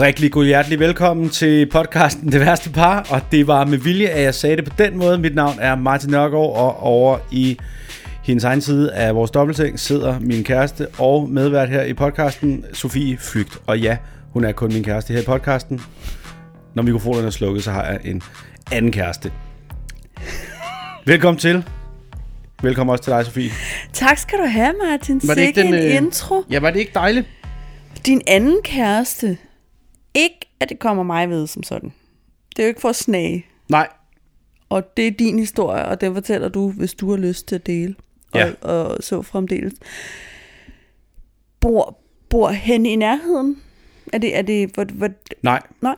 Rigtig god hjertelig velkommen til podcasten Det Værste Par, og det var med vilje, at jeg sagde det på den måde. Mit navn er Martin Nørgaard, og over i hendes egen side af vores dobbeltseng sidder min kæreste og medvært her i podcasten, Sofie Flygt. Og ja, hun er kun min kæreste her i podcasten. Når mikrofonerne er slukket, så har jeg en anden kæreste. Velkommen til. Velkommen også til dig, Sofie. Tak skal du have, Martin. Sikke en intro. Ja, var det ikke dejligt? Din anden kæreste. Ikke, at det kommer mig ved som sådan. Det er jo ikke for at snage. Nej. Og det er din historie, og den fortæller du, hvis du har lyst til at dele. Ja. Og så fremdeles. Bor hen i nærheden? Er det Nej. Nej.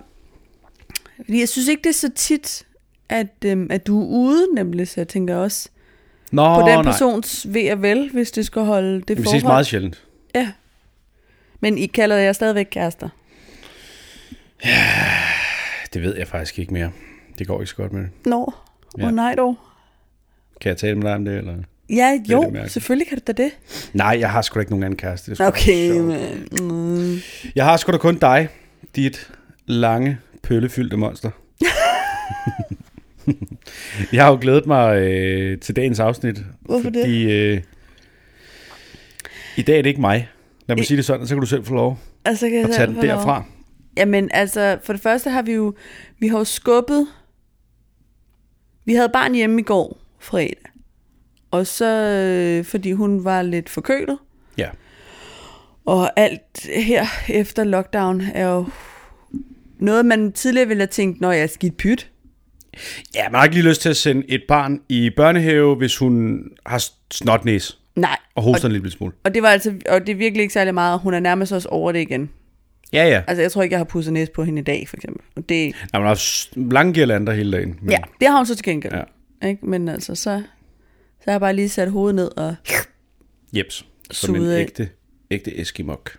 Fordi jeg synes ikke, det er så tit, at du er ude, nemlig, så jeg tænker også på den persons ved og vel, hvis det skal holde det forhold. Vi ses meget sjældent. Ja. Men I kalder jer stadigvæk kærester? Ja, det ved jeg faktisk ikke mere. Det går ikke så godt med det. Nej dog. Kan jeg tale med dig om det, eller? Ja, jo, selvfølgelig kan du da det. Nej, jeg har sgu da ikke nogen anden kæreste. Det er okay, men... Jeg har sgu da kun dig, dit lange, pøllefyldte monster. Jeg har jo glædet mig til dagens afsnit. Hvorfor fordi, det? I dag er det ikke mig. Lad mig sige det sådan, så kan du selv få lov at tage den derfra. Jamen altså, for det første har vi har jo skubbet. Vi havde barn hjemme i går fredag, og så fordi hun var lidt forkølet. Ja. Og alt her efter lockdown er jo noget, man tidligere ville have tænkt, når jeg er skidt pyt. Ja, man har ikke lige lyst til at sende et barn i børnehave, hvis hun har snotnæs. Nej. Og hoster en lille smule. Og det er virkelig ikke særlig meget. Hun er nærmest også over det igen. Ja, ja. Altså, jeg tror ikke, jeg har pudset næse på hende i dag, for eksempel. Og det... Nej, man har lange girlander hele dagen. Men... Ja, det har hun så til gengæld. Ja. Ikke? Men altså, så har jeg bare lige sat hovedet ned og... Jeps. Som en ægte eskimok.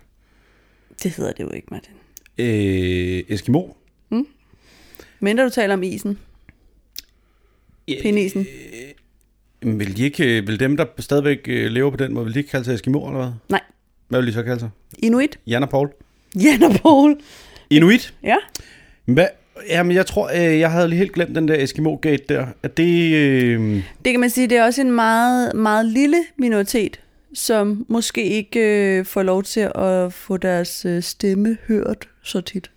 Det hedder det jo ikke, Martin. Eskimo? Mm. Mindre du taler om isen. Pindisen. Vil dem, der stadigvæk lever på den måde, vil de ikke kalde sig eskimo, eller hvad? Nej. Hvad vil de så kalde sig? Inuit. Jan og Paul. Inuit? Ja. Jamen, jeg tror, jeg havde lige helt glemt den der Eskimo-gate der. At det... Det kan man sige, det er også en meget, meget lille minoritet, som måske ikke får lov til at få deres stemme hørt så tit.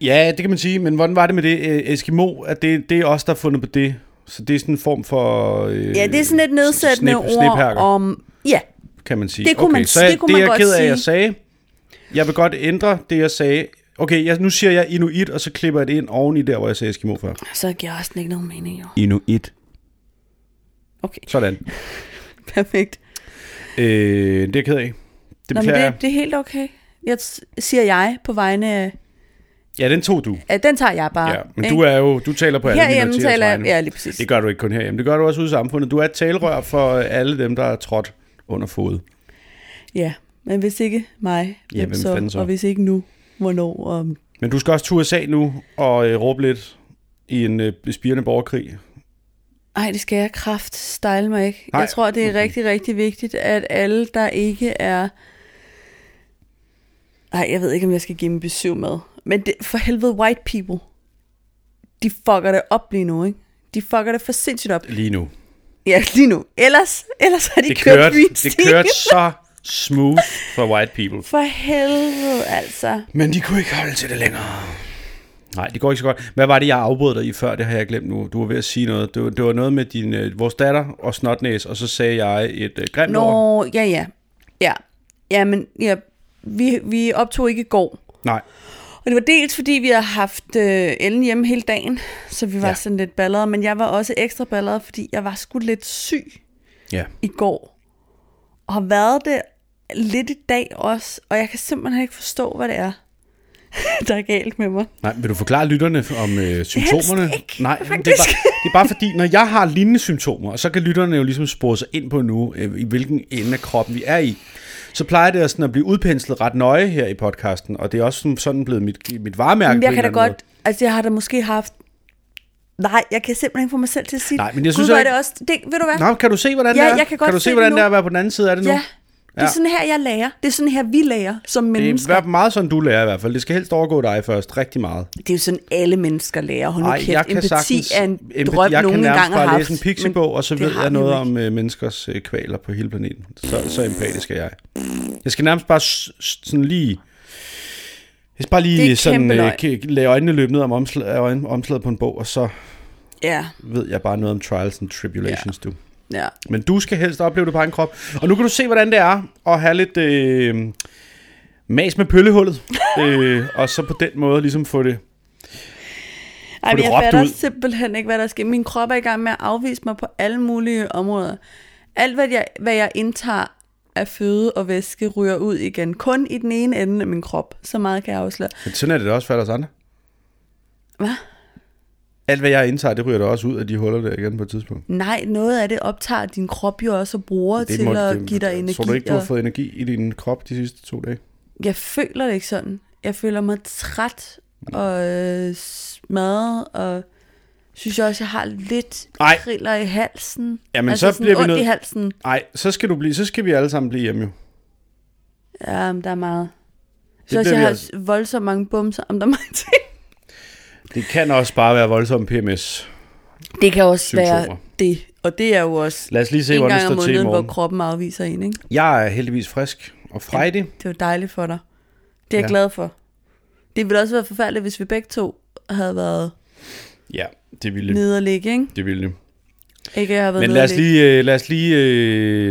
Ja, det kan man sige, men hvordan var det med det Eskimo? At det er os, der har fundet på det. Så det er sådan en form for... ja, det er sådan et nedsættende ord om... Ja, kan man sige. Det kunne man godt sige. Okay, så det er jeg ked af, at jeg sagde. Jeg vil godt ændre det, jeg sagde. Okay, nu siger jeg inuit, og så klipper jeg det ind oveni der, hvor jeg sagde eskimo før. Så giver jeg også ikke nogen mening, jo. Inuit. Okay. Sådan. Perfekt. Det er jeg ked af. Det er helt okay. Siger jeg på vegne af... Ja, den tog du. Ja, den tager jeg bare. Ja, men ikke? Du taler på alle minoriteters vegne. Herhjemme taler jeg, lige præcis. Det gør du ikke kun herhjemme, det gør du også ude i samfundet. Du er et talerør for alle dem, der er trådt under fod. Ja, men hvis ikke mig, hvem så? Og hvis ikke nu, hvornår? Men du skal også til USA nu og råbe lidt i en spirende borgerkrig. Nej, det skal jeg style mig ikke. Nej. Jeg tror, det er rigtig, rigtig vigtigt, at alle, der ikke er... Nej, jeg ved ikke, om jeg skal give dem besøg med. Men det, for helvede, white people, de fucker det op lige nu, ikke? De fucker det for sindssygt op. Lige nu. Ja, lige nu. Ellers har de kørt det kørte så smooth for white people. For helvede, altså. Men de kunne ikke holde til det længere. Nej, det går ikke så godt. Hvad var det, jeg afbrød dig i før? Det har jeg glemt nu. Du var ved at sige noget. Det var noget med vores datter og snotnæs, og så sagde jeg et grimt ord. Nå, ja. Ja, men ja, vi optog ikke i går. Nej. Og det var dels, fordi vi havde haft Ellen hjemme hele dagen, så vi var sådan lidt ballere, men jeg var også ekstra ballere, fordi jeg var sgu lidt syg i går, og har været det lidt i dag også, og jeg kan simpelthen ikke forstå, hvad det er, der er galt med mig. Nej, vil du forklare lytterne om symptomerne? Helst ikke. Nej, det er bare fordi, når jeg har lignende symptomer, så kan lytterne jo ligesom spore sig ind på nu, i hvilken ende af kroppen vi er i. Så plejer det sådan at blive udpenslet ret nøje her i podcasten, og det er også sådan blevet mit varemærke. Men jeg kan da godt, altså jeg har da måske haft... Nej, jeg kan simpelthen ikke få mig selv til at sige det. Nej, men jeg synes... Gud, jeg... Det også... Det, ved du hvad? Nå, kan du se, hvordan det er? Jeg kan godt se, hvordan det er at være på den anden side af det nu? Ja, Det er sådan her, jeg lærer. Det er sådan her, vi lærer som mennesker. Det er meget sådan, du lærer i hvert fald. Det skal helst overgå dig først, rigtig meget. Det er jo sådan, alle mennesker lærer. Hold nu kæft, empati er en drøm, nogen engang har haft. Jeg kan nærmest læse en pixiebog, og så ved jeg noget om menneskers kvaler på hele planeten. Så empatisk er jeg. Jeg skal nærmest bare sådan lige... Jeg skal bare lige sådan lade øjnene løbe ned om omslaget på en bog, og så ved jeg bare noget om trials and tribulations, du. Ja. Men du skal helst opleve det på egen krop. Og nu kan du se, hvordan det er at have lidt mas med pøllehullet. Og så på den måde ligesom få det råbt ud. Jeg fatter simpelthen ikke, hvad der sker. Min krop er i gang med at afvise mig på alle mulige områder. Alt, hvad jeg indtager af føde og væske, ryger ud igen. Kun i den ene ende af min krop. Så meget kan jeg afsløre. Men sådan er det også for os andre. Hvad? Alt, hvad jeg indtager, det ryger der også ud, og de holder det igen på et tidspunkt. Nej, noget af det optager din krop jo også og bruger til at give dig energi. Tror du ikke, du har fået energi i din krop de sidste 2 dage? Jeg føler det ikke sådan. Jeg føler mig træt og smadret, og synes jeg også, jeg har lidt kriller i halsen. Jamen, altså så bliver vi ondt i halsen. Nej, så skal vi alle sammen blive hjemme jo. Ja, der er meget. Så også, jeg har voldsomt mange bumser, om der er mange ting. Det kan også bare være voldsom PMS. Det kan også være det, og det er jo også lad os lige se, en gang om måneden, hvor kroppen afviser en, ikke? Jeg er heldigvis frisk og frejdig. Ja, det var dejligt for dig. Det er jeg glad for. Det ville også være forfærdeligt, hvis vi begge to havde været nederlig, ikke? Det ville ikke jeg have været. Men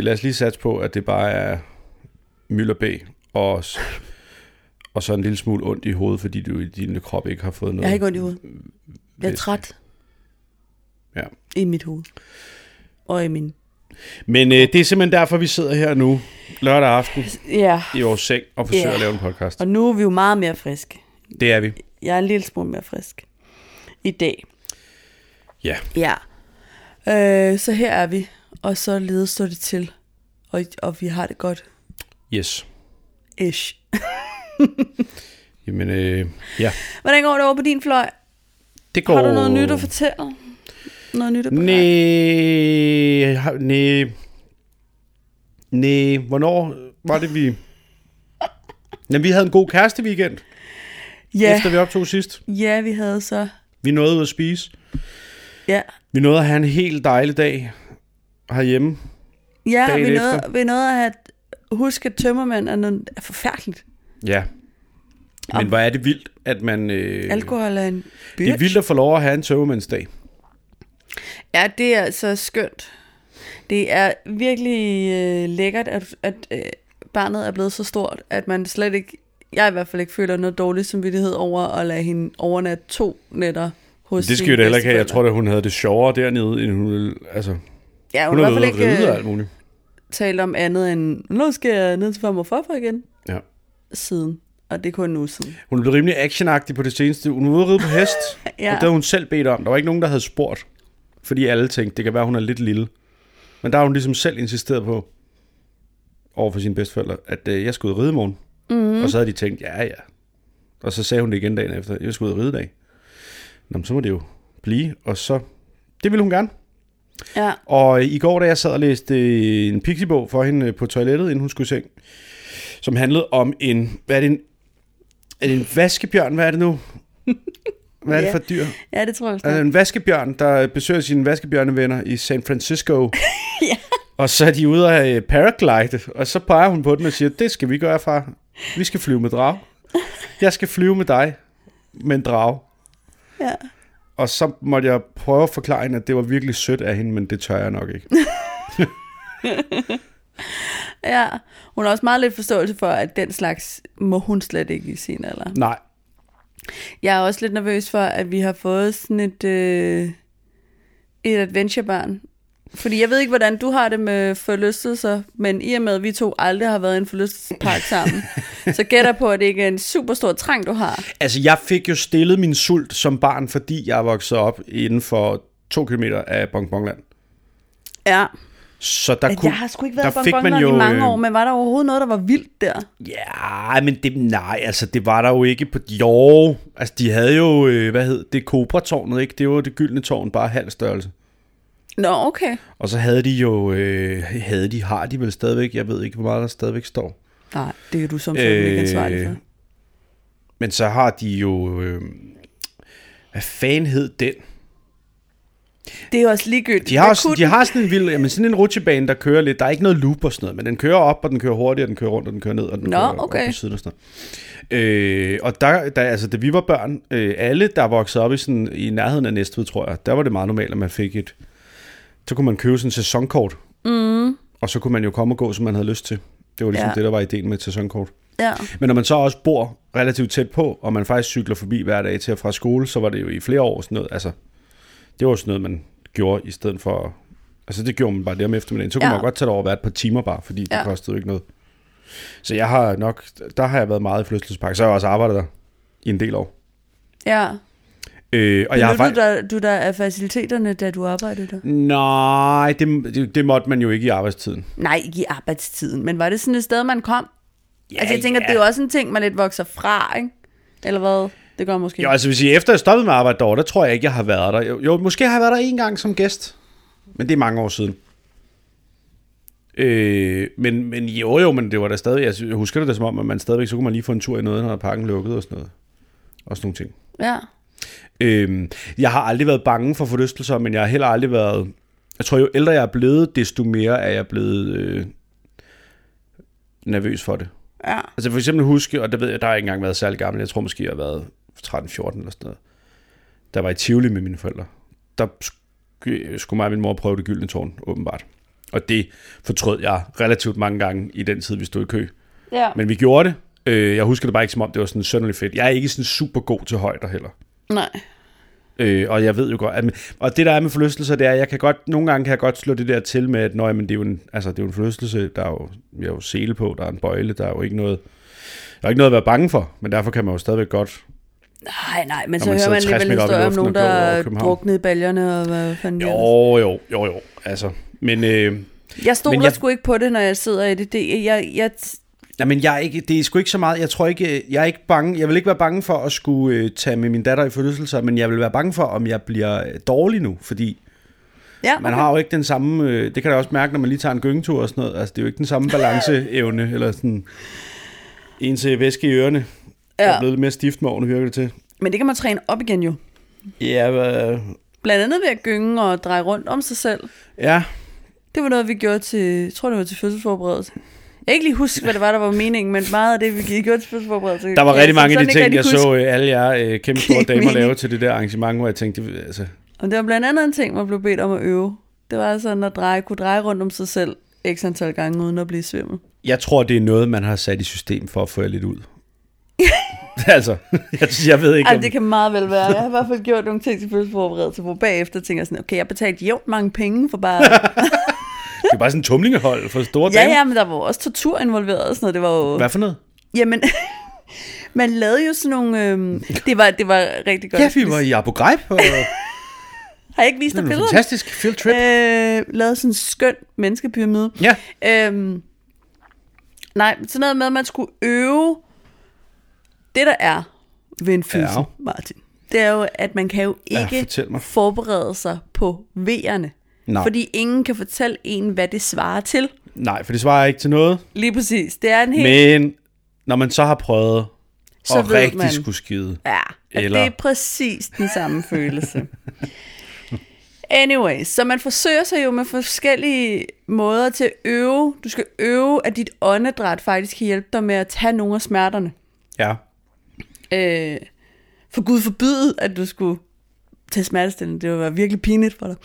lad os lige satse på, at det bare er mylder B og os. Og så en lille smule ondt i hovedet, fordi du i din krop ikke har fået noget. Jeg har ikke ondt i hovedet. Jeg er træt. Ja. I mit hoved. Og i min. Men det er simpelthen derfor, vi sidder her nu, lørdag aften, i vores seng, og forsøger at lave en podcast. Og nu er vi jo meget mere friske. Det er vi. Jeg er en lille smule mere frisk i dag. Ja. Ja. Så her er vi, og så ledes står det til, og vi har det godt. Yes. Ish. Jamen, Hvordan går det over på din fløj? Det går... Har du noget nyt at fortælle? Noget nyt at beklage? Næh. Hvornår var det, vi... Jamen, vi havde en god kæresteweekend. Ja. Efter vi optog sidst. Ja, vi havde så... Vi nåede at spise. Ja. Vi nåede at have en helt dejlig dag herhjemme. Ja, vi nåede at have... Husk, at tømmermænd er forfærdeligt. Ja, men hvor er det vildt, at man... alkohol er en bitch. Det er vildt at få lov at have en tømmermandsdag. Ja, det er altså skønt. Det er virkelig lækkert, at barnet er blevet så stort, at man slet ikke... Jeg i hvert fald ikke føler noget dårlig samvittighed over at lade hende overnatte 2 nætter hos... Det skal jo da heller ikke have. Jeg tror da, hun havde det sjovere dernede, end hun... Altså, ja, hun har været ude og ride og alt muligt. Tale om andet end... Nu skal jeg ned til farmor og farfar igen. Ja. Siden, og det er kun en uge siden. Hun blev rimelig actionagtig på det seneste. Hun var ude at ride på hest, og det havde hun selv bedt om. Der var ikke nogen, der havde spurgt, fordi alle tænkte, det kan være, hun er lidt lille. Men der har hun ligesom selv insisteret på, overfor sine bedsteforældre, at jeg skulle ud og ride i morgen. Mm-hmm. Og så havde de tænkt, ja. Og så sagde hun det igen dagen efter, jeg skulle ud og ride i dag. Nå, så må det jo blive, og så... Det ville hun gerne. Ja. Og i går, da jeg sad og læste en pixiebog for hende på toilettet, inden hun skulle i seng, som handlede om en... Hvad er det, en vaskebjørn? Hvad er det nu? Hvad er det for dyr? Ja, det tror jeg. Altså en vaskebjørn, der besøger sine vaskebjørnevenner i San Francisco. Ja. Og så er de ude af paraglide, og så peger hun på den og siger, det skal vi gøre, far. Vi skal flyve med drag. Jeg skal flyve med dig med en drag. Ja. Og så måtte jeg prøve at forklare hende, at det var virkelig sødt af hende, men det tør jeg nok ikke. Ja, hun har også meget lidt forståelse for, at den slags må hun slet ikke i sin alder. Nej. Jeg er også lidt nervøs for, at vi har fået sådan et adventurebarn. Fordi jeg ved ikke, hvordan du har det med forlystelser, men i og med, at vi to aldrig har været i en forlystelsespark sammen, så gætter på, at det ikke er en super stor trang, du har. Altså, jeg fik jo stillet min sult som barn, fordi jeg voksede op inden for 2 kilometer af Bongbongland. Ja. Så der kunne, jeg har sgu ikke været på Bongbongland i mange år, men var der overhovedet noget, der var vildt der? Ja, men det var der jo ikke på... Jo, altså de havde jo, hvad hed det, Cobra-tårnet, ikke? Det var det gyldne tårn, bare halv størrelse. Nå, okay. Og så havde de jo, har de vel stadigvæk, jeg ved ikke, hvor meget der stadigvæk står. Nej, det er du som sådan ikke ansvarlig for. Men så har de jo, hvad fanden hed den? Det er også ligegyldigt. De har sådan en vild, jamen sådan en rutsjebane, der kører lidt. Der er ikke noget loop og sådan noget, men den kører op, og den kører hurtigt, og den kører rundt, og den kører ned, og den kører op på siden og sådan noget. Og der, altså da vi var børn, alle der voksede op i, sådan, i nærheden af Næstved, tror jeg, der var det meget normalt, at man fik et... Så kunne man købe sådan en sæsonkort, og så kunne man jo komme og gå, som man havde lyst til. Det var ligesom det, der var ideen med et sæsonkort. Ja. Men når man så også bor relativt tæt på, og man faktisk cykler forbi hver dag til og fra skole, så var det jo i flere år sådan noget, altså... Det var sådan noget, man gjorde i stedet for... Altså, det gjorde man bare der om eftermiddagen. Så kunne man godt tage det over at være et par timer bare, fordi det kostede jo ikke noget. Så jeg har nok... Der har jeg været meget i Fløsningsparket. Så har jeg også arbejdet der i en del år. Ja. Og jeg du der af faciliteterne, da du arbejdede der? Nej, det måtte man jo ikke i arbejdstiden. Nej, ikke i arbejdstiden. Men var det sådan et sted, man kom? Ja, altså, jeg tænker, det er jo også en ting, man lidt vokser fra, ikke? Eller hvad... Det gør måske. Jo, altså hvis I efter jeg stoppede med at arbejde derovre, der tror jeg ikke, jeg har været der. Jo, måske har jeg været der en gang som gæst, men det er mange år siden. Men det var der stadig, altså, jeg husker det da som om, at man stadigvæk, så kunne man lige få en tur i noget, når parken lukkede og sådan noget. Og sådan nogle ting. Ja. Jeg har aldrig været bange for forlystelser, men jeg har heller aldrig været, jeg tror jo ældre jeg er blevet, desto mere er jeg blevet nervøs for det. Ja. Altså for eksempel huske, og der ved jeg, der har jeg ikke engang været særlig gammel, jeg tror måske jeg har været 13-14 eller sådan noget. Der var i Tivoli med mine forældre. Der skulle mig og min mor prøve det gyldne tårn, åbenbart. Og det fortrød jeg relativt mange gange i den tid, vi stod i kø. Ja. Men vi gjorde det. Jeg husker det bare ikke som om, det var sådan sønderlig fedt. Jeg er ikke sådan super god til højder heller. Nej. Og jeg ved jo godt, at, og det der er med forlystelser, det er, jeg kan godt, nogle gange kan jeg godt slå det der til med, at nøj, men det er jo en, altså, det er jo en forlystelse, der er jo, jeg er jo sele på, der er en bøjle, der er jo ikke noget, der er ikke noget at være bange for, men derfor kan man jo stadigvæk godt. Nej, men så man hører man alligevel en historie om nogen, der druknede i baljerne, og hvad fanden det er. Jo, altså, men... jeg stoler sgu ikke på det, når jeg sidder i det, jeg men jeg er ikke, det er sgu ikke så meget. Jeg tror ikke, jeg er ikke bange. Jeg vil ikke være bange for at skulle tage med min datter i forlystelser, men jeg vil være bange for, om jeg bliver dårlig nu, fordi man har jo ikke den samme. Det kan jeg også mærke, når man lige tager en gyngetur og sådan noget. Altså det er jo ikke den samme balanceevne eller sådan en til væske i ørerne. Ja. Jeg er blevet lidt mere stift med årene, hører det til. Men det kan man træne op igen jo. Ja. Blandt andet ved at gynge og dreje rundt om sig selv. Ja. Det var noget vi gjorde til, jeg tror det var til fødselsforberedelse. Jeg kan ikke lige huske, hvad det var, der var meningen, men meget af det, vi gjorde til fødselsforberedelse. Der var rigtig mange af de ting, jeg så alle jer kæmpe store damer lave til det der arrangement, hvor jeg tænkte, altså... Og det var blandt andet en ting, man blev bedt om at øve. Det var sådan at kunne dreje rundt om sig selv x antal gange, uden at blive svimmel. Jeg tror, det er noget, man har sat i system for at få jer lidt ud. Altså, jeg ved ikke... Altså, det kan meget vel være. Jeg har i hvert fald gjort nogle ting til fødselsforberedelse, hvor bagefter tænker jeg sådan, okay, jeg betalte jævnt mange penge for bare... Det var bare sådan en tumlingehold for store damer. Ja, men der var også tortur involveret og sådan noget. Det var jo... Hvad for noget? Jamen, man lavede jo sådan nogle... Det var rigtig godt. Ja, vi var i Abu Ghraib. Og... Har jeg ikke vist dig billeder? Fantastisk field trip. Lavede sådan en skøn menneskepyramide. Ja. Sådan noget med, at man skulle øve det, der er ved en fødsel, Martin. Det er jo, at man kan jo ikke forberede sig på V'erne. Nej. Fordi ingen kan fortælle en, hvad det svarer til. Nej, for det svarer ikke til noget. Lige præcis. Det er en helt... Men når man så har prøvet så at rigtig man. Skulle skide. Ja, eller... det er præcis den samme følelse. Anyway, så man forsøger sig jo med forskellige måder til at øve. Du skal øve, at dit åndedræt faktisk kan hjælpe dig med at tage nogle af smerterne. Ja. For Gud forbyde, at du skulle... til smertestillende, det var virkelig pinligt for dig.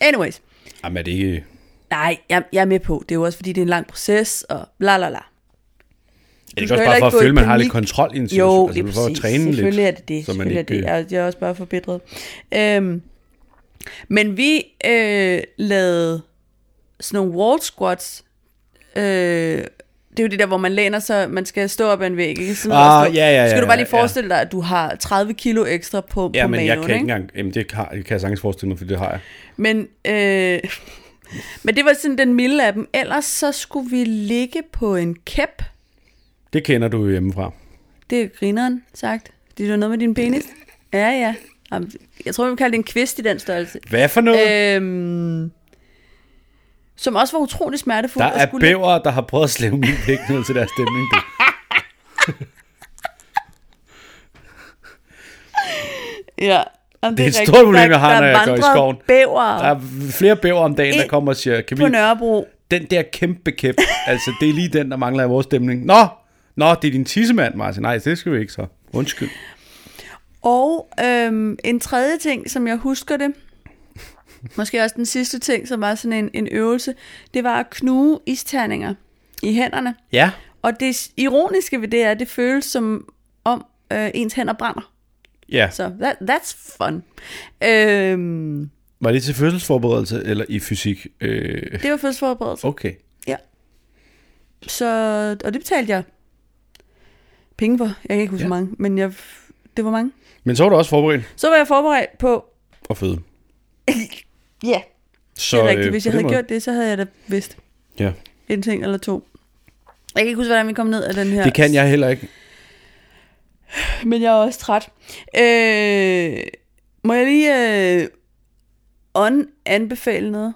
Anyways. Jamen er det ikke... Nej, jeg er med på. Det er jo også, fordi det er en lang proces, og la. Er det også bare for at føle, man har lidt kontrol i en situation? Jo, det er præcis. For at træne selvfølgelig lidt, er det det. Selvfølgelig ikke... er det. Jeg er også bare forbedret. Men vi lavede sådan nogle wall squats. Det er jo det der, hvor man læner sig, man skal stå op ad en væg, ikke? Sådan ja. Skal du bare lige forestille dig, at du har 30 kilo ekstra på maven, men jeg kan ikke engang, det kan jeg sagtens forestille mig, for det har jeg. Men det var sådan den milde af dem. Ellers så skulle vi ligge på en kæp. Det kender du hjemmefra. Det er grineren, sagt. Det er jo noget med din penis. Ja. Jeg tror, vi kalder det en kvist i den størrelse. Hvad for noget? Som også var utrolig smertefuld. Der er bævere, der har prøvet at slæve min pik ned til deres stemning. Ja. Det er et stort problem, jeg har, når jeg går i skoven. Bævere. Der er flere bævere om dagen, der kommer og siger, Camille, på Nørrebro. Den der kæmpe kæp, altså det er lige den, der mangler i vores stemning. Nå, det er din tissemand, Martin. Nej, det skal vi ikke så. Undskyld. Og en tredje ting, som jeg husker det, måske også den sidste ting, som var sådan en øvelse, det var at knuge isterninger i hænderne. Ja. Og det ironiske ved det er, at det føles som om ens hænder brænder. Ja. Så that's fun. Var det til fødselsforberedelse eller i fysik? Det var fødselsforberedelse. Okay. Ja. Så, og det betalte jeg penge for. Jeg kan ikke huske så mange, men det var mange. Men så var du også forberedt? Så var jeg forberedt på... Og føde. Ja. Så, det er rigtigt. Hvis jeg havde gjort det, så havde jeg da vidst. Ja. En ting eller to. Jeg kan ikke huske, hvordan vi kom ned af den her... Det kan jeg heller ikke. Men jeg er også træt. Må jeg lige... anbefale noget?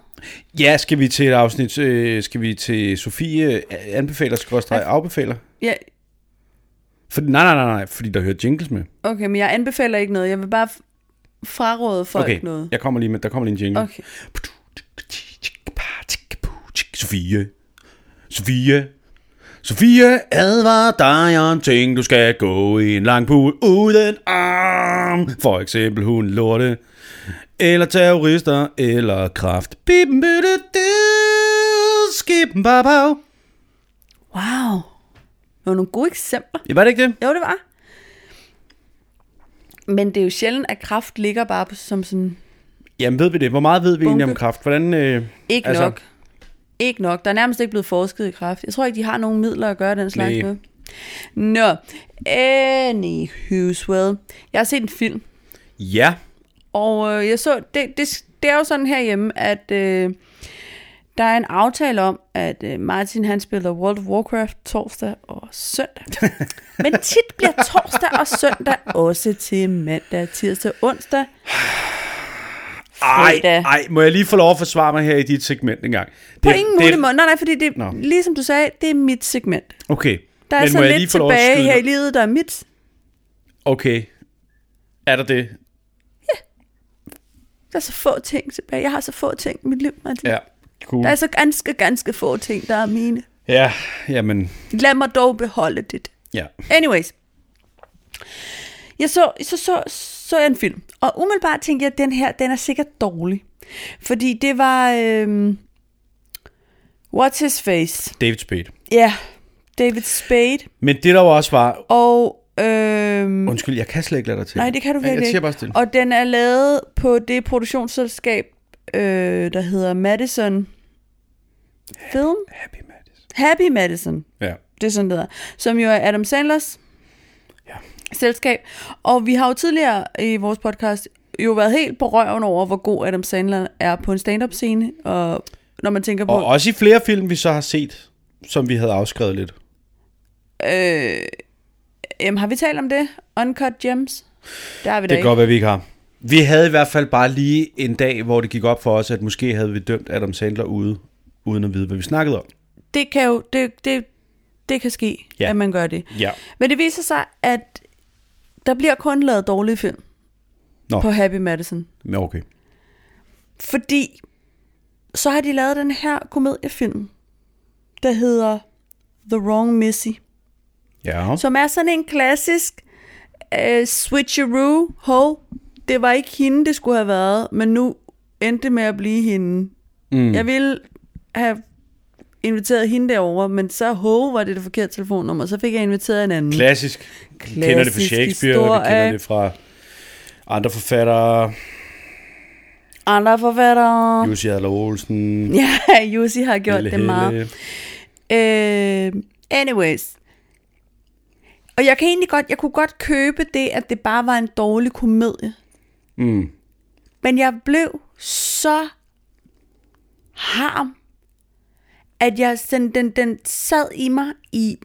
Ja, skal vi til et afsnit? Skal vi til Sofie anbefaler, afbefaler? Ja. For, nej, fordi der hører jingles med. Okay, men jeg anbefaler ikke noget. Jeg vil bare fraråde folk noget. Jeg kommer lige med, der kommer lige en jingle. Okay. Sofie advarer dig om ting, du skal gå i en lang pool uden arm. For eksempel hun lorte. Eller terrorister, eller kraft. Wow. Det var nogle gode eksempler. Ja, var det ikke det? Jo, det var. Men det er jo sjældent, at kraft ligger bare på, som sådan... Jamen, ved vi det? Hvor meget ved vi egentlig om kraft? Hvordan, ikke altså... nok. Ikke nok. Der er nærmest ikke blevet forsket i kraft. Jeg tror ikke, de har nogen midler at gøre den slags med. Nå. Anywho. Jeg har set en film. Ja. Og jeg så, det er jo sådan herhjemme, at der er en aftale om, at Martin han spiller World of Warcraft torsdag og søndag. Men tit bliver torsdag og søndag også til mandag, tirsdag, onsdag. Ej, må jeg lige få lov at forsvare mig her i dit segment engang? På ingen mulig måde, nej, fordi det er, ligesom du sagde, det er mit segment. Okay, der er men må jeg lige få lov at skyde? Der er så lidt tilbage her i livet, der er mit. Okay, er der det? Der er så få ting tilbage. Jeg har så få ting i mit liv, Martin. Ja, cool. Der er så ganske få ting, der er mine. Ja, jamen. Lad mig dog beholde det. Ja. Anyways. Jeg så jeg en film. Og umiddelbart tænkte jeg, at den her, den er sikkert dårlig. Fordi det var... What's his face? David Spade. Ja, David Spade. Men det der også var... Og... Undskyld, jeg kan slet ikke lade dig til. Nej, det kan du virkelig ikke. Bare stille. Og den er lavet på det produktionsselskab, der hedder Madison Film. Happy Madison. Ja. Det er sådan, det hedder. Som jo er Adam Sandlers selskab. Og vi har jo tidligere i vores podcast jo været helt på røven over, hvor god Adam Sandler er på en stand-up scene. Og når man tænker på... Og også i flere film, vi så har set, som vi havde afskrevet lidt. Jamen, har vi talt om det? Uncut Gems? Der har vi det kan godt være, vi ikke har. Vi havde i hvert fald bare lige en dag, hvor det gik op for os, at måske havde vi dømt Adam Sandler uden at vide, hvad vi snakkede om. Det kan jo, det kan ske, at man gør det. Ja. Men det viser sig, at der bliver kun lavet dårlige film på Happy Madison. Okay. Fordi så har de lavet den her komediefilm, der hedder The Wrong Missy. Ja. Som er sådan en klassisk switcheroo. Det var ikke hende, det skulle have været, men nu endte med at blive hende. Mm. Jeg ville have inviteret hende derovre, men så var det forkerte telefonnummer, så fik jeg inviteret en anden. Klassisk. Kender det fra Shakespeare, historie. Vi kender det fra andre forfattere. Jussi Adler Olsen. Ja, Jussi har gjort det meget. Anyways. Og jeg kan egentlig jeg kunne godt købe det, at det bare var en dårlig komedie. Mm. Men jeg blev så harm, at jeg den sad i mig i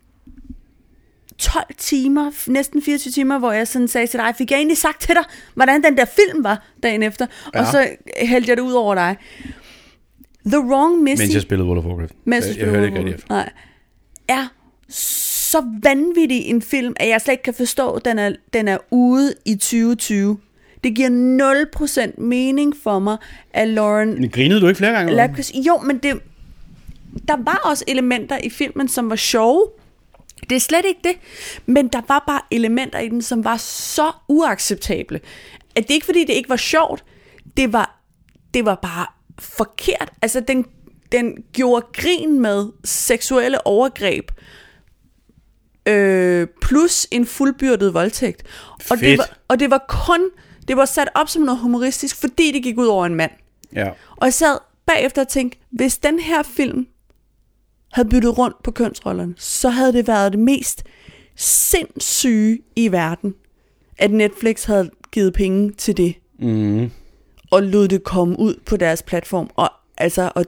12 timer, næsten 24 timer, hvor jeg sådan sagde til dig, fik jeg egentlig sagt til dig, hvordan den der film var dagen efter, ja. Og så hældte jeg det ud over dig. The Wrong Missy, mens jeg spillede World of Warcraft. Jeg hørte ikke rigtig. Nej. Er så vanvittig en film, at jeg slet ikke kan forstå, at den er ude i 2020. Det giver 0% mening for mig, at Lauren... Men grinede du ikke flere gange? Lapkus, jo, men det... Der var også elementer i filmen, som var sjove. Det er slet ikke det. Men der var bare elementer i den, som var så uacceptable. At det er ikke, fordi det ikke var sjovt. Det var bare forkert. Altså, den gjorde grin med seksuelle overgreb. Plus en fuldbyrdet voldtægt. Fedt. Og det var kun... Det var sat op som noget humoristisk, fordi det gik ud over en mand. Ja. Og jeg sad bagefter og tænkte, hvis den her film havde byttet rundt på kønsrollerne, så havde det været det mest sindssyge i verden, at Netflix havde givet penge til det. Mm. Og lod det komme ud på deres platform. Og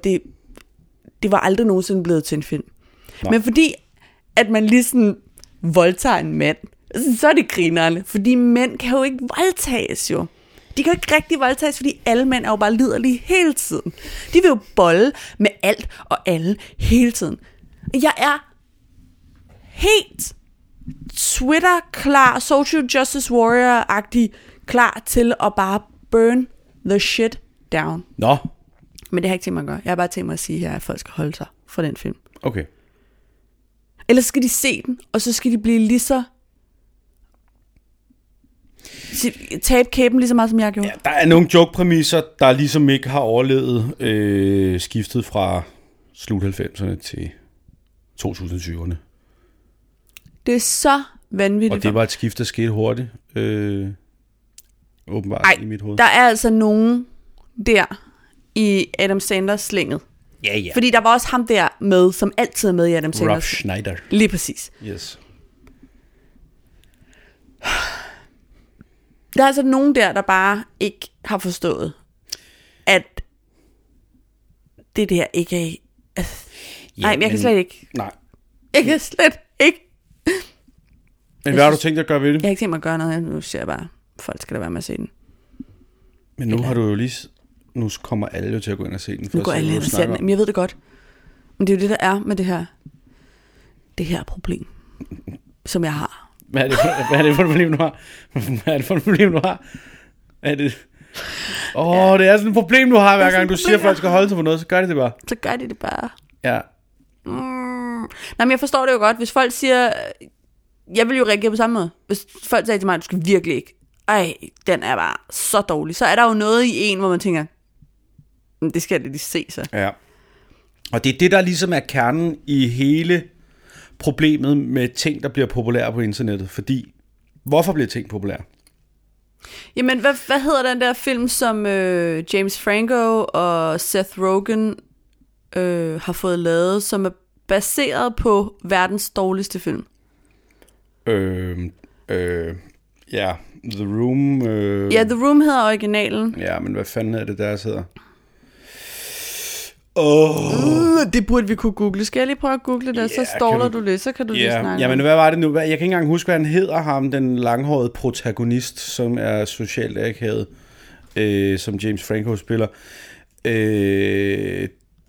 det var aldrig nogensinde blevet til en film. Nej. Men fordi, at man lige sådan voldtager en mand, så er det grinerne, fordi mænd kan jo ikke voldtages jo. De kan jo ikke rigtig voldtages, fordi alle mænd er jo bare liderlige hele tiden. De vil jo bolle med alt og alle hele tiden. Jeg er helt Twitter-klar, social justice warrior-agtig klar til at bare burn the shit down. Nå. Men det har jeg ikke tænkt mig at gøre. Jeg har bare tænkt mig at sige her, at folk skal holde sig fra den film. Okay. Ellers skal de se den, og så skal de blive lige så... Tag et kæben lige så meget, som jeg gjorde. Ja, der er nogle joke-præmisser, der ligesom ikke har overlevet skiftet fra slut 90'erne til 2020'erne. Det er så vanvittigt. Og det var et skift, der skete hurtigt. Åbenbart. Ej, i mit hoved. Der er altså nogen der i Adam Sandlers slænget. Ja, ja. Fordi der var også ham der med, som altid er med i Adam Sandlers. Rob Schneider. Lige præcis. Yes. Der er altså nogen der bare ikke har forstået, at det der ikke er... Altså, ja, nej, jeg kan slet ikke. Nej. Jeg kan slet ikke. Men hvad har du tænkt dig at gøre ved det? Jeg har ikke tænkt mig at gøre noget. Nu ser jeg bare, folk skal da være med at se den. Men nu har du jo lige... Nu kommer alle jo til at gå ind og se den. Nu går alle ind og se den. Men jeg ved det godt. Men det er jo det, der er med det her... Det her problem, som jeg har. Hvad er det for et problem, du har? Hvad er det for et problem, du har? Det er sådan et problem, du har, hver gang du siger, at folk skal holde sig for noget, så gør de det bare. Så gør de det bare. Ja. Nej, men jeg forstår det jo godt. Hvis folk siger... Jeg vil jo reagere på samme måde. Hvis folk siger til mig, du skal virkelig ikke. Ej, den er bare så dårlig. Så er der jo noget i en, hvor man tænker, det skal jeg lige se, så. Ja. Og det er det, der ligesom er kernen i hele... problemet med ting, der bliver populære på internettet, fordi, hvorfor bliver ting populære? Jamen, hvad hedder den der film, som James Franco og Seth Rogen har fået lavet, som er baseret på verdens dårligste film? Ja, The Room. Ja, The Room hedder originalen. Ja, men hvad fanden er det, der hedder? Det burde vi kunne google. Skal jeg lige prøve at google det, så ståler du lidt, så kan du lige snakke. Ja, men hvad var det nu? Jeg kan ikke engang huske, hvad han hedder, ham, den langhårede protagonist, som er socialt akavet, som James Franco spiller.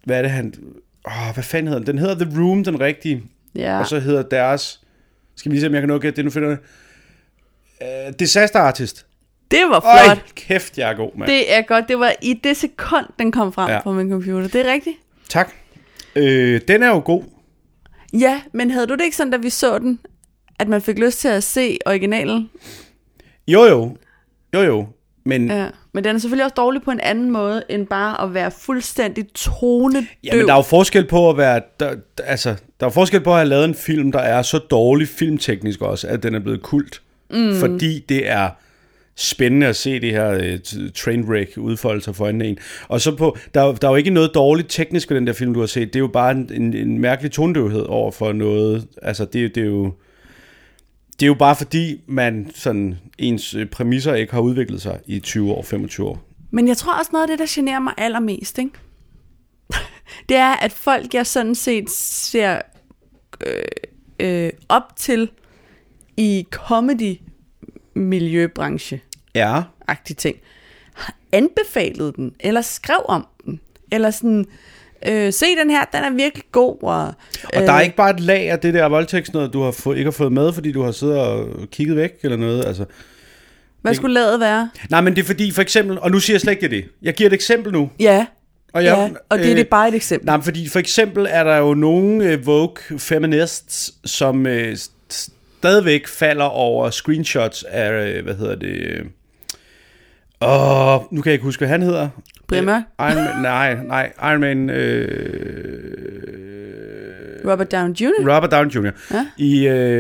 Hvad er det, han... hvad fanden hedder den? Den hedder The Room, den rigtige. Ja. Og så hedder deres... Skal vi lige se, om jeg kan nå at gætte det, nu finder jeg. Disaster Artist. Det var flot. Øj, kæft, jeg er god, mand. Det er godt. Det var i det sekund, den kom frem på min computer. Det er rigtigt. Tak. Den er jo god. Ja, men havde du det ikke sådan, da vi så den, at man fik lyst til at se originalen? Jo. Men... Ja. Men den er selvfølgelig også dårlig på en anden måde, end bare at være fuldstændig tonedøv. Ja, men der er jo forskel på at være... Der er forskel på at have lavet en film, der er så dårlig filmteknisk også, at den er blevet kult. Mm. Fordi det er... spændende at se det her trainwreck udfolde sig for en. Og så på, der er jo ikke noget dårligt teknisk ved den der film, du har set. Det er jo bare en mærkelig tondøvhed over for noget. Altså, det er jo bare fordi, man sådan, ens præmisser ikke har udviklet sig i 20 år, 25 år. Men jeg tror også noget af det, der generer mig allermest, ikke? Det er, at folk, jeg sådan set ser op til, i comedy-miljøbranche. Ja. Agtig ting. Anbefalede den, eller skrev om den, eller sådan... se den her, den er virkelig god. Og der er ikke bare et lag af det der voldtægts noget, du har ikke har fået med, fordi du har siddet og kigget væk eller noget. Altså, hvad skulle laget være? Nej, men det er fordi, for eksempel, og nu siger jeg slet ikke det. Jeg giver et eksempel nu. Ja, og, det er bare et eksempel. Nej, fordi for eksempel er der jo nogle woke feminists, som stadigvæk falder over screenshots af, hvad hedder det... nu kan jeg ikke huske, hvad han hedder. Iron Man. Robert Downey Jr. Ja?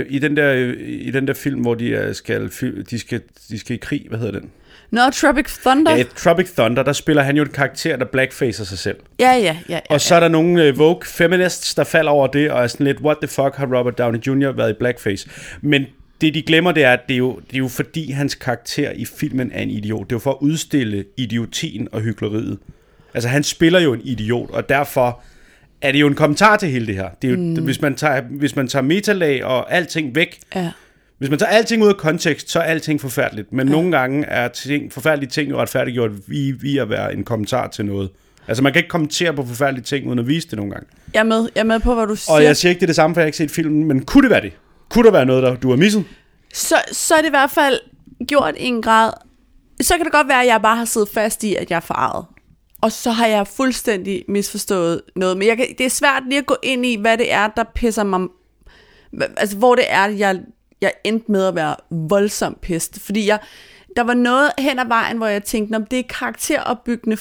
I den der film, hvor de skal i krig. Hvad hedder den? Tropic Thunder. Ja, Tropic Thunder. Der spiller han jo en karakter, der blackfacer sig selv. Ja. Og så er der nogle woke feminists, der falder over det og er sådan lidt, what the fuck har Robert Downey Jr. været i blackface? Men det de glemmer, det er, at det er jo fordi hans karakter i filmen er en idiot. Det er jo for at udstille idiotien og hykleriet. Altså han spiller jo en idiot, og derfor er det jo en kommentar til hele det her. Det er jo, hvis man tager metalag og alting væk. Ja. Hvis man tager alting ud af kontekst, så er alting forfærdeligt. Men nogle gange er forfærdelige ting jo retfærdiggjort i at være en kommentar til noget. Altså man kan ikke kommentere på forfærdelige ting uden at vise det nogle gange. Jeg er med på, hvad du siger. Og jeg siger ikke, det er det samme, for jeg har ikke set filmen, men kunne det være det? Kunne der være noget, der du har misset? Så er det i hvert fald gjort i en grad. Så kan det godt være, at jeg bare har siddet fast i, at jeg er forarget. Og så har jeg fuldstændig misforstået noget. Men det er svært lige at gå ind i, hvad det er, der pisser mig. Altså, hvor det er, jeg endte med at være voldsomt pist. Fordi der var noget hen ad vejen, hvor jeg tænkte, om det er karakteropbyggende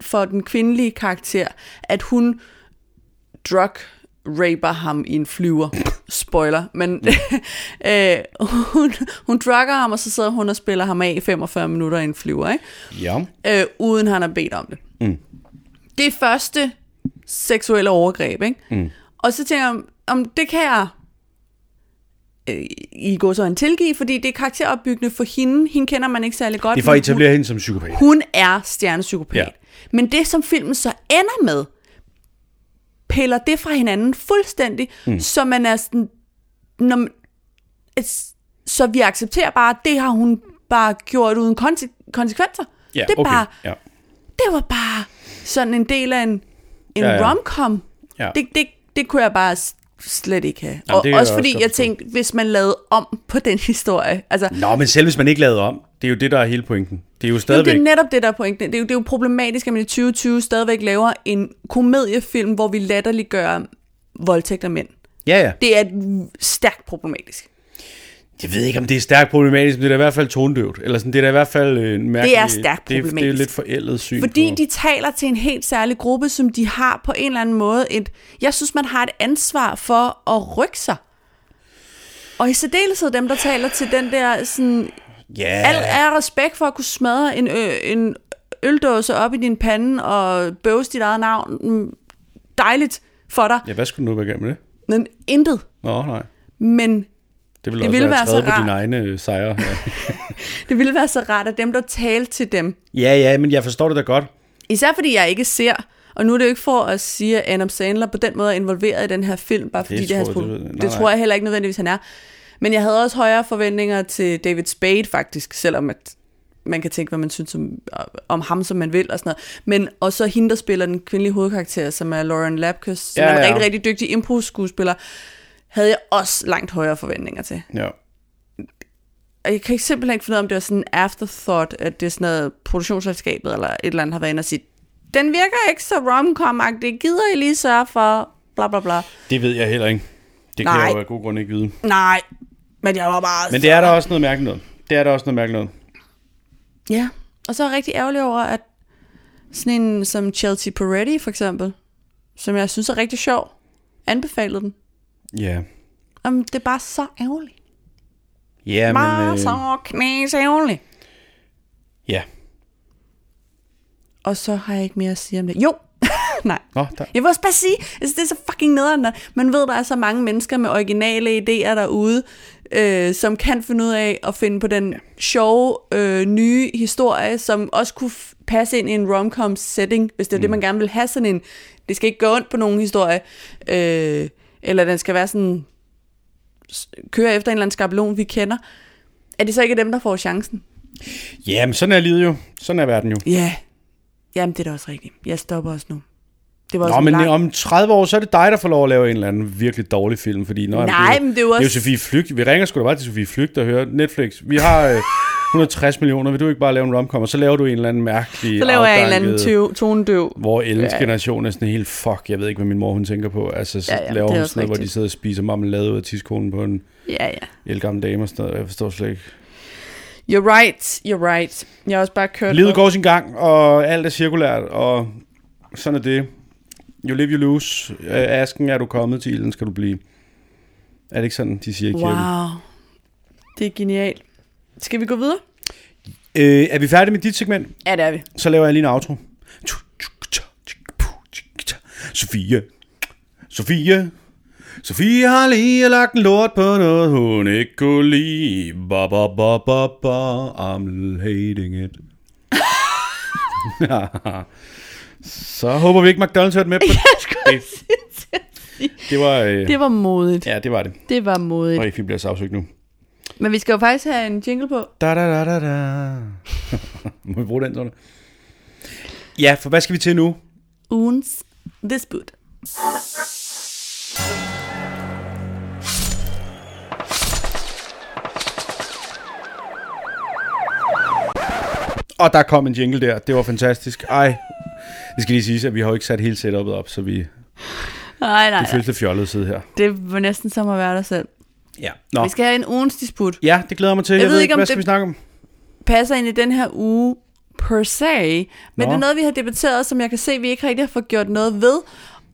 for den kvindelige karakter, at hun raper ham i en flyver. Spoiler, men hun drugger ham, og så sidder hun og spiller ham af i 45 minutter i en flyver, ikke? Ja. Uden han har bedt om det. Mm. Det er første seksuelle overgreb, ikke? Mm. Og så tænker jeg, om det kan jeg i går så en tilgive, fordi det er karakteropbyggende for hende. Hende kender man ikke særlig godt. Det er for at etablere hende som psykopat. Hun er stjernepsykopat. Ja. Men det, som filmen så ender med, piller det fra hinanden fuldstændig, så man er sådan, så vi accepterer bare, at det har hun bare gjort uden konsekvenser. Yeah, det er okay. Det var bare sådan en del af en rom-com. Ja. Det kunne jeg bare slet ikke have. Jamen, også fordi jeg tænkte, hvis man lavede om på den historie. Altså, men selv hvis man ikke lavede om, det er jo det, der er hele pointen. Det er jo stadigvæk... det er netop det, der er pointen. Det er jo problematisk, at man i 2020 stadigvæk laver en komediefilm, hvor vi latterliggør voldtægt af mænd. Ja. Det er stærkt problematisk. Jeg ved ikke, om det er stærkt problematisk, men det er da i hvert fald tonedøvt. Eller sådan, det er da i hvert fald mærkeligt. Det er stærkt problematisk. Det er lidt forældet syn. Fordi de taler til en helt særlig gruppe, som de har på en eller anden måde. Jeg synes, man har et ansvar for at rykke sig. Og i særdeleshed dem, der taler til den der sådan... Al er respekt for at kunne smadre en øldåse op i din pande og bøvse dit eget navn. Dejligt for dig. Ja, hvad skulle du nu være med det? Men intet. Nå, nej. Men det ville være så rart. På dine egne sejre. Ja. Det ville være så rart, at dem, der talte til dem. Ja, men jeg forstår det da godt. Især fordi jeg ikke ser, og nu er det jo ikke for at sige, at Adam Sandler på den måde er involveret i den her film, bare fordi det er hans problem. Det tror jeg heller ikke nødvendigvis, han er. Men jeg havde også højere forventninger til David Spade faktisk, selvom at man kan tænke, hvad man synes om ham, som man vil og sådan noget. Men også hende, der spiller den kvindelige hovedkarakter, som er Lauren Lapkus, som er en rigtig, rigtig dygtig impro-skuespiller, havde jeg også langt højere forventninger til. Ja. Og jeg kan simpelthen ikke finde ud af, om det var sådan en afterthought, at det er sådan noget produktionsselskabet eller et eller andet har været inde og sige, den virker ikke så rom-com-agtig, gider I lige sørge for, bla bla bla. Det ved jeg heller ikke. Det kan jeg jo af god grund ikke vide. Nej. Men jeg var bare... Men det er der også noget mærkeligt noget. Ja, og så er jeg rigtig ærgerlig over, at sådan en som Chelsea Peretti, for eksempel, som jeg synes er rigtig sjov, anbefalede den. Ja. Jamen, det er bare så ærgerligt. Ja, men... Bare så knæs ærgerligt. Ja. Og så har jeg ikke mere at sige om det. Jo! Nej. Nå, jeg vil også bare sige, altså, det er så fucking nederen. Man ved, der er så mange mennesker med originale idéer derude, som kan finde ud af at finde på den sjove, nye historie, som også kunne passe ind i en rom-com setting, hvis det er det, man gerne vil have sådan en. Det skal ikke gå ondt på nogen historie, eller den skal være sådan kører efter en eller anden skabelon, vi kender, er det så ikke dem, der får chancen? Jamen, sådan er livet jo. Sådan er verden jo. Ja. Jamen, det er da også rigtigt. Jeg stopper også nu. Det var også men om 30 år, så er det dig, der får lov at lave en eller anden virkelig dårlig film, fordi... men det er jo også... Det er jo Sofie Flygt. Vi ringer sgu da bare til Sofie Flygt og hører Netflix. Vi har 160 millioner. Vil du ikke bare lave en romcom, og så laver du en eller anden mærkelig... Så laver jeg en eller anden tonedøv. Hvor Ellens generation er sådan helt fuck. Jeg ved ikke, hvad min mor, hun tænker på. Altså, så laver hun sådan noget, hvor de sidder og spiser marmelade ud af tidskonen på en ældgammel dame og sådan noget. Jeg forstår slet ikke. You're right, you're right. Jeg har også bare kørt... Livet går sin gang, og alt er cirkulært, og sådan er det. You live, you lose. Asken er du kommet til, ilden skal du blive. Er det ikke sådan, de siger i kirken? Wow, det er genialt. Skal vi gå videre? Er vi færdige med dit segment? Ja, det er vi. Så laver jeg lige en outro. Sofie har lige lagt en lort på noget, hun ikke kunne lide. I'm hating it. Så håber vi ikke, McDonald's hørte med på det. Var, det var modigt. Ja, det var det. Det var modigt. Og ikke, vi bliver sagsøgt nu. Men vi skal jo faktisk have en jingle på. Da-da-da-da-da. Må vi bruge den sådan? Ja, for hvad skal vi til nu? Ugens disput. Og der kom en jingle der. Det var fantastisk. Ej. Det skal lige siges, at vi har jo ikke sat hele setupet op, så vi... Nej. Det føles lidt fjollet sidde her. Det var næsten som at være der selv. Ja. Nå. Vi skal have en ugens disput. Ja, det glæder mig til. Jeg ved ikke, hvad skal vi snakke om? Passer ind i den her uge per se. Men det er noget, vi har debatteret, som jeg kan se, vi ikke rigtig har fået gjort noget ved.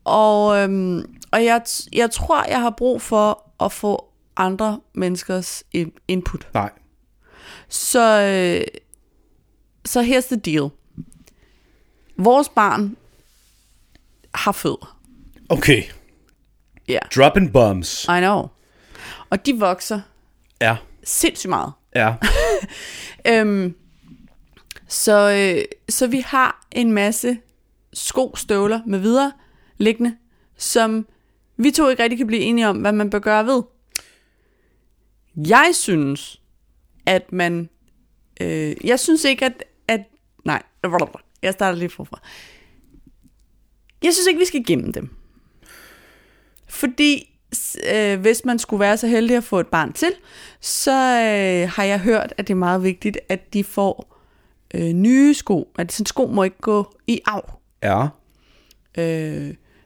Og jeg tror, jeg har brug for at få andre menneskers input. Nej. Så here's the deal. Vores barn har fødder. Okay. Ja. Yeah. Dropping bombs. I know. Og de vokser. Ja. Sindssygt meget. Ja. Så vi har en masse sko, støvler med videre liggende, som vi to ikke rigtig kan blive enige om, hvad man bør gøre ved. Jeg synes, at man... jeg synes ikke, at nej... Jeg starter lige forfra. Jeg synes ikke, vi skal gemme dem. Fordi hvis man skulle være så heldig at få et barn til, så har jeg hørt, at det er meget vigtigt, at de får nye sko. At sådan sko må ikke gå i arv. Ja.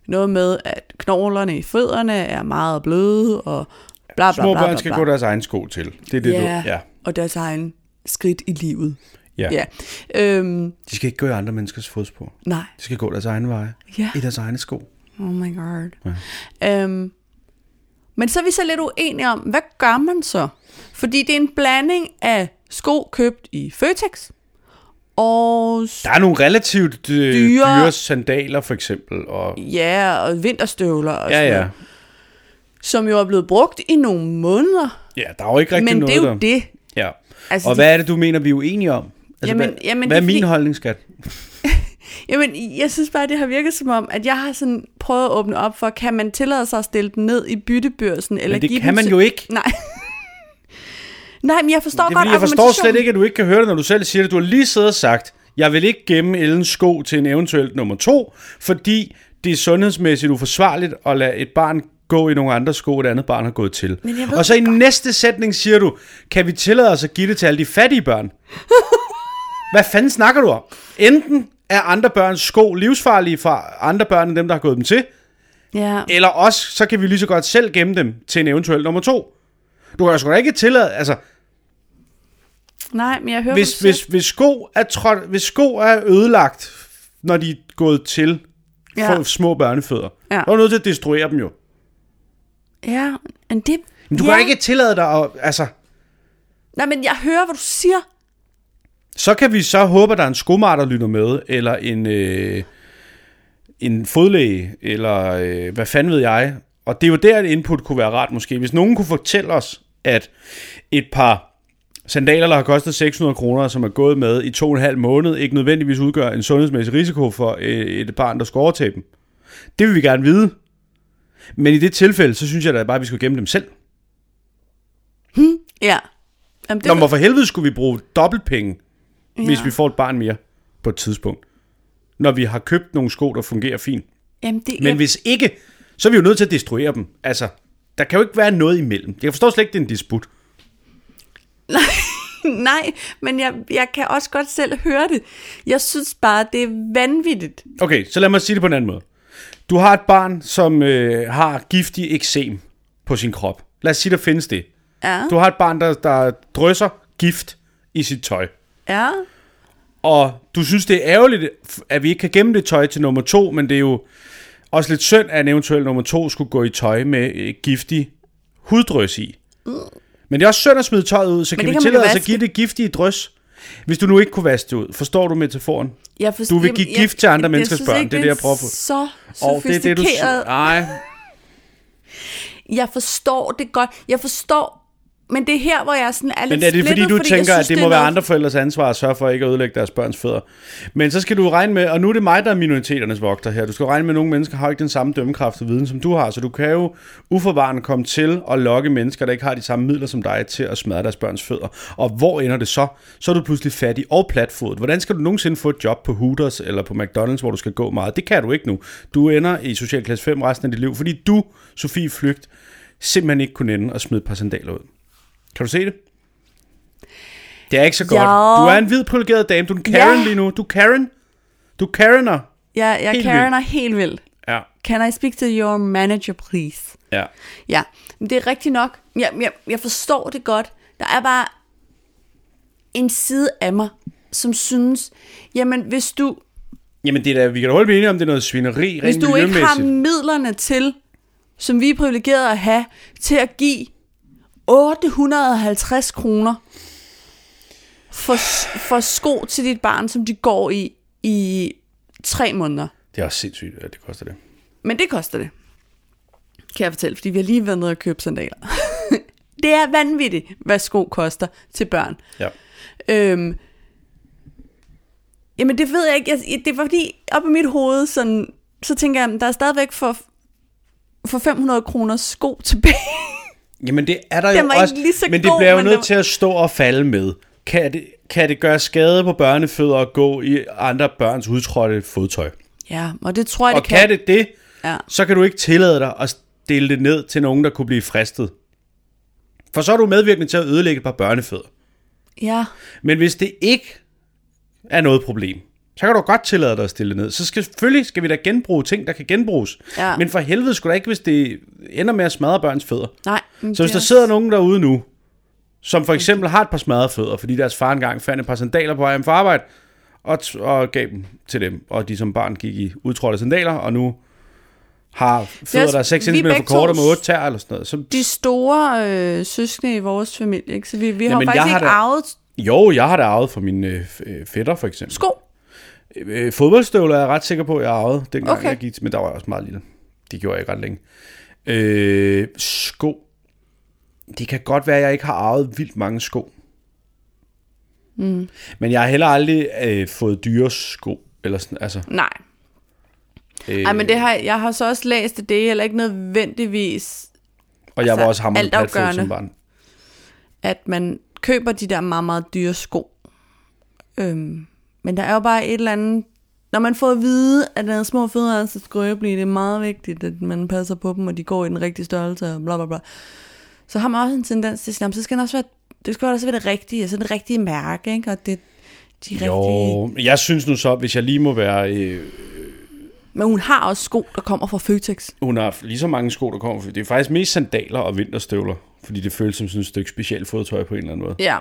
Noget med, at knoglerne i fødderne er meget bløde og bla bla bla. Små børn skal gå deres egen sko til. Det er det, og deres egen skridt i livet. Ja. De skal ikke gå i andre menneskers fodspor. Nej. De skal gå deres egne veje. Ja. I deres egne sko. Oh my god. Ja. Men så er vi så lidt uenige om, hvad gør man så? Fordi det er en blanding af sko købt i Føtex og der er nogle relativt dyre sandaler for eksempel og og vinterstøvler og sådan noget, som jo er blevet brugt i nogle måneder. Ja, der er jo ikke rigtig noget. Men det er jo det. Ja. Altså, og hvad er det, du mener, vi er uenige om? Altså, hvad er min holdning, skat? Jamen, jeg synes bare, det har virket som om, at jeg har sådan prøvet at åbne op for, kan man tillade sig at stille den ned i byttebørsen? Eller men det give kan man jo ikke. Nej, men jeg forstår godt argumentationen. Jeg forstår slet ikke, at du ikke kan høre det, når du selv siger det. Du har lige siddet og sagt, jeg vil ikke gemme Ellens sko til en eventuelt nummer 2, fordi det er sundhedsmæssigt uforsvarligt at lade et barn gå i nogle andre sko, et andet barn har gået til. Og så i næste sætning siger du, kan vi tillade os at give det til alle de fattige børn? Hvad fanden snakker du om? Enten er andre børns sko livsfarlige fra andre børn end dem, der har gået dem til, eller også, så kan vi lige så godt selv gemme dem til en eventuel nummer 2. Du kan jo sgu da ikke tillade, altså... Nej, men jeg hører... Hvis sko er ødelagt, når de er gået til for små børnefødder, så er du nødt til at destruere dem jo. Ja, men det... Men du kan ikke tillade dig at... Altså... Nej, men jeg hører, hvad du siger. Så kan vi så håbe, at der er en skomager, der lytter med, eller en fodlæge, eller hvad fanden ved jeg. Og det er jo der, et input kunne være rart måske. Hvis nogen kunne fortælle os, at et par sandaler, der har kostet 600 kroner, som er gået med i 2,5 måneder, ikke nødvendigvis udgør en sundhedsmæssig risiko for et barn, der skal overtage dem. Det vil vi gerne vide. Men i det tilfælde, så synes jeg da bare, at vi skulle gemme dem selv. Ja. Nå, hvorfor helvede skulle vi bruge dobbelt penge, hvis vi får et barn mere på et tidspunkt, når vi har købt nogle sko, der fungerer fint? Men hvis ikke, så er vi jo nødt til at destruere dem. Altså, der kan jo ikke være noget imellem. Jeg forstår slet ikke, det er en disput. Nej, men jeg kan også godt selv høre det. Jeg synes bare, det er vanvittigt. Okay, så lad mig sige det på en anden måde. Du har et barn, som har giftig eksem på sin krop. Lad os sige, der findes det. Ja. Du har et barn, der drysser gift i sit tøj. Ja. Og du synes, det er ærgerligt, at vi ikke kan gemme det tøj til nummer 2, men det er jo også lidt synd, at en eventuel nummer 2 skulle gå i tøj med giftig huddrys i. Men det er også synd at smide tøjet ud, så kan vi tillade os at give det giftige drys, hvis du nu ikke kunne vaske det ud. Forstår du metaforen? Du vil give gift til andre menneskers børn, det er det, jeg prøver på. Så sofistikeret. Nej. Jeg forstår det godt. Jeg forstår... Men det er her, hvor jeg sådan er lidt splittet. Men er det splittet, fordi du tænker, synes, at det må være andre forældres ansvar at sørge for at ikke at ødelægge deres børns fødder? Men så skal du regne med, og nu er det mig, der er minoriteternes vogter her. Du skal regne med, at nogle mennesker har ikke den samme dømmekraft og viden, som du har. Så du kan jo uforvarende komme til at lokke mennesker, der ikke har de samme midler som dig, til at smadre deres børns fødder. Og hvor ender det så? Så er du pludselig fattig og platfodet. Hvordan skal du nogensinde få et job på Hooters eller på McDonald's, hvor du skal gå meget? Det kan du ikke nu. Du ender i social klasse 5 resten af dit liv, fordi du, Sofie Flygt, simpelthen ikke kunne ende at smide et par sandaler ud. Kan du se det? Det er ikke så godt. Du er en hvid privilegeret dame. Du er en Karen lige nu. Du Karener. Ja, jeg Karener helt vildt. Ja. Can I speak to your manager, please? Ja. Ja, det er rigtigt nok. Jeg forstår det godt. Der er bare en side af mig, som synes, jamen hvis du... Jamen det der, vi kan da holde med enige om, det er noget svineri. Hvis du ikke har midlerne til, som vi er privilegerede at have, til at give 850 kroner for sko til dit barn, som de går i 3 måneder. Det er også sindssygt, at det koster det. Men det koster det, kan jeg fortælle, fordi vi har lige været nede og købe sandaler. Det er vanvittigt, hvad sko koster til børn. Ja. Jamen det ved jeg ikke. Det var fordi, op i mit hoved, sådan, så tænker jeg, der er stadigvæk for 500 kroner sko tilbage. Jamen det er der jo også, men det bliver jo nødt til at stå og falde med. Kan det gøre skade på børnefødder at gå i andre børns udtrådte fodtøj? Ja, og det tror jeg, det kan. Og kan det, ja, så kan du ikke tillade dig at dele det ned til nogen, der kunne blive fristet. For så er du medvirkende til at ødelægge et par børnefødder. Ja. Men hvis det ikke er noget problem, så kan du godt tillade dig at stille det ned. Så selvfølgelig skal vi da genbruge ting, der kan genbruges. Ja. Men for helvede skulle da ikke, hvis det ender med at smadre børns fødder. Nej. Så hvis der sidder nogen derude nu, som for eksempel har et par smadrede fødder, fordi deres far engang fandt et par sandaler på vej hjem fra arbejde, og gav dem til dem, og de som barn gik i udtrådte sandaler, og nu har fødder, der er 6 cm for kortere med 8 tær eller sådan noget. Så... De store søskende i vores familie, ikke? Så vi har faktisk ikke arvet... Jo, jeg har da arvet for mine fætter for eksempel. Sko? Fodboldstøvler er jeg ret sikker på, jeg arvede dengang, jeg gik, men der var jeg også meget lille. Det gjorde jeg ikke ret længe. Sko. Det kan godt være, at jeg ikke har arvet vildt mange sko. Mm. Men jeg har heller aldrig fået dyre sko. Eller sådan, altså. Nej. Ej, men jeg har så også læst, at det er heller ikke nødvendigvis. Og jeg var også hammerende platfod som barn. At man køber de der meget, meget dyre sko. Men der er jo bare et eller andet... Når man får at vide, at der små fødder så skrøbelige, det er meget vigtigt, at man passer på dem, og de går i den rigtige størrelse, og bla bla bla. Så har man også en tendens til, at så skal også være, det skal også være det rigtige, altså det rigtige mærke, ikke? Og det, de rigtige... Jo, jeg synes nu så, hvis jeg lige må være... Men hun har også sko, der kommer fra Føtex. Hun har lige så mange sko, der kommer fra Føtex. Det er faktisk mest sandaler og vinterstøvler, fordi det føles som sådan et stykke specielt fodtøj på en eller anden måde. Ja.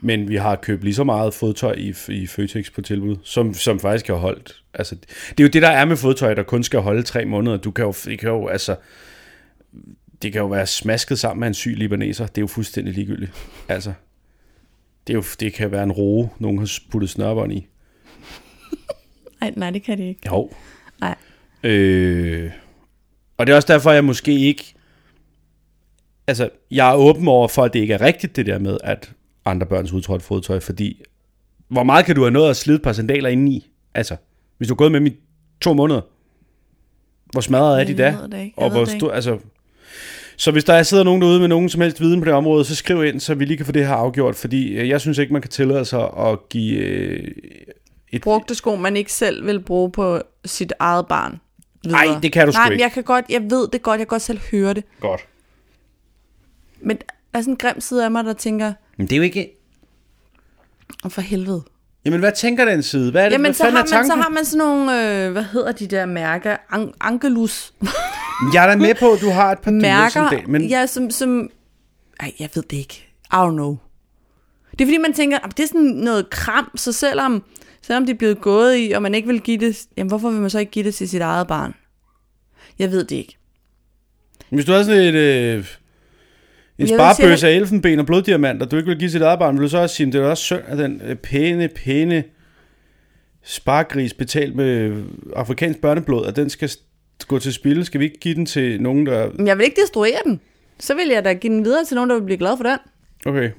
Men vi har købt lige så meget fodtøj i Føtex på tilbud, som faktisk har holdt. Altså, det er jo det, der er med fodtøj, der kun skal holde 3 måneder. Det kan jo være smasket sammen med en syg libaneser. Det er jo fuldstændig ligegyldigt. Altså, det kan være en roe, nogen har puttet snørbånd i. Nej, det kan det ikke. Jo. Nej. Og det er også derfor, jeg måske ikke... Altså, jeg er åben over for, at det ikke er rigtigt, det der med, at andre børns udtrådt fodtøj, fordi hvor meget kan du have nået at slide et par sandaler indeni? Altså, hvis du er gået med dem i 2 måneder, hvor smadret er de da? Og hvor stor, altså, Så hvis der sidder nogen derude med nogen som helst viden på det område, så skriv ind, så vi lige kan få det her afgjort, fordi jeg synes ikke, man kan tillade sig at give et... brugte sko, man ikke selv vil bruge på sit eget barn. Nej, det kan du sgu ikke. Men jeg ved det godt, jeg kan godt selv høre det. Godt. Men der er sådan en grim side af mig, der tænker... Men det er jo ikke... Og for helvede. Jamen, hvad tænker den side? Hvad er det? Jamen, så har man sådan nogle... hvad hedder de der mærker? Angelus. Jeg er da med på, at du har et par mærker, som det, men... Ja, som... Ej, jeg ved det ikke. I don't know. Det er fordi, man tænker, det er sådan noget kram, så selvom det er blevet gået i, og man ikke vil give det... Jamen, hvorfor vil man så ikke give det til sit eget barn? Jeg ved det ikke. Hvis du har sådan et... En sparebøs af elfenben og bloddiamanter, du ikke vil give sit eget barn, vil du så også sige, at det er også synd, at den pæne sparegris betalt med afrikansk børneblod, at den skal gå til spilde. Skal vi ikke give den til nogen, der... Men jeg vil ikke destruere den. Så vil jeg da give den videre til nogen, der vil blive glad for den. Okay.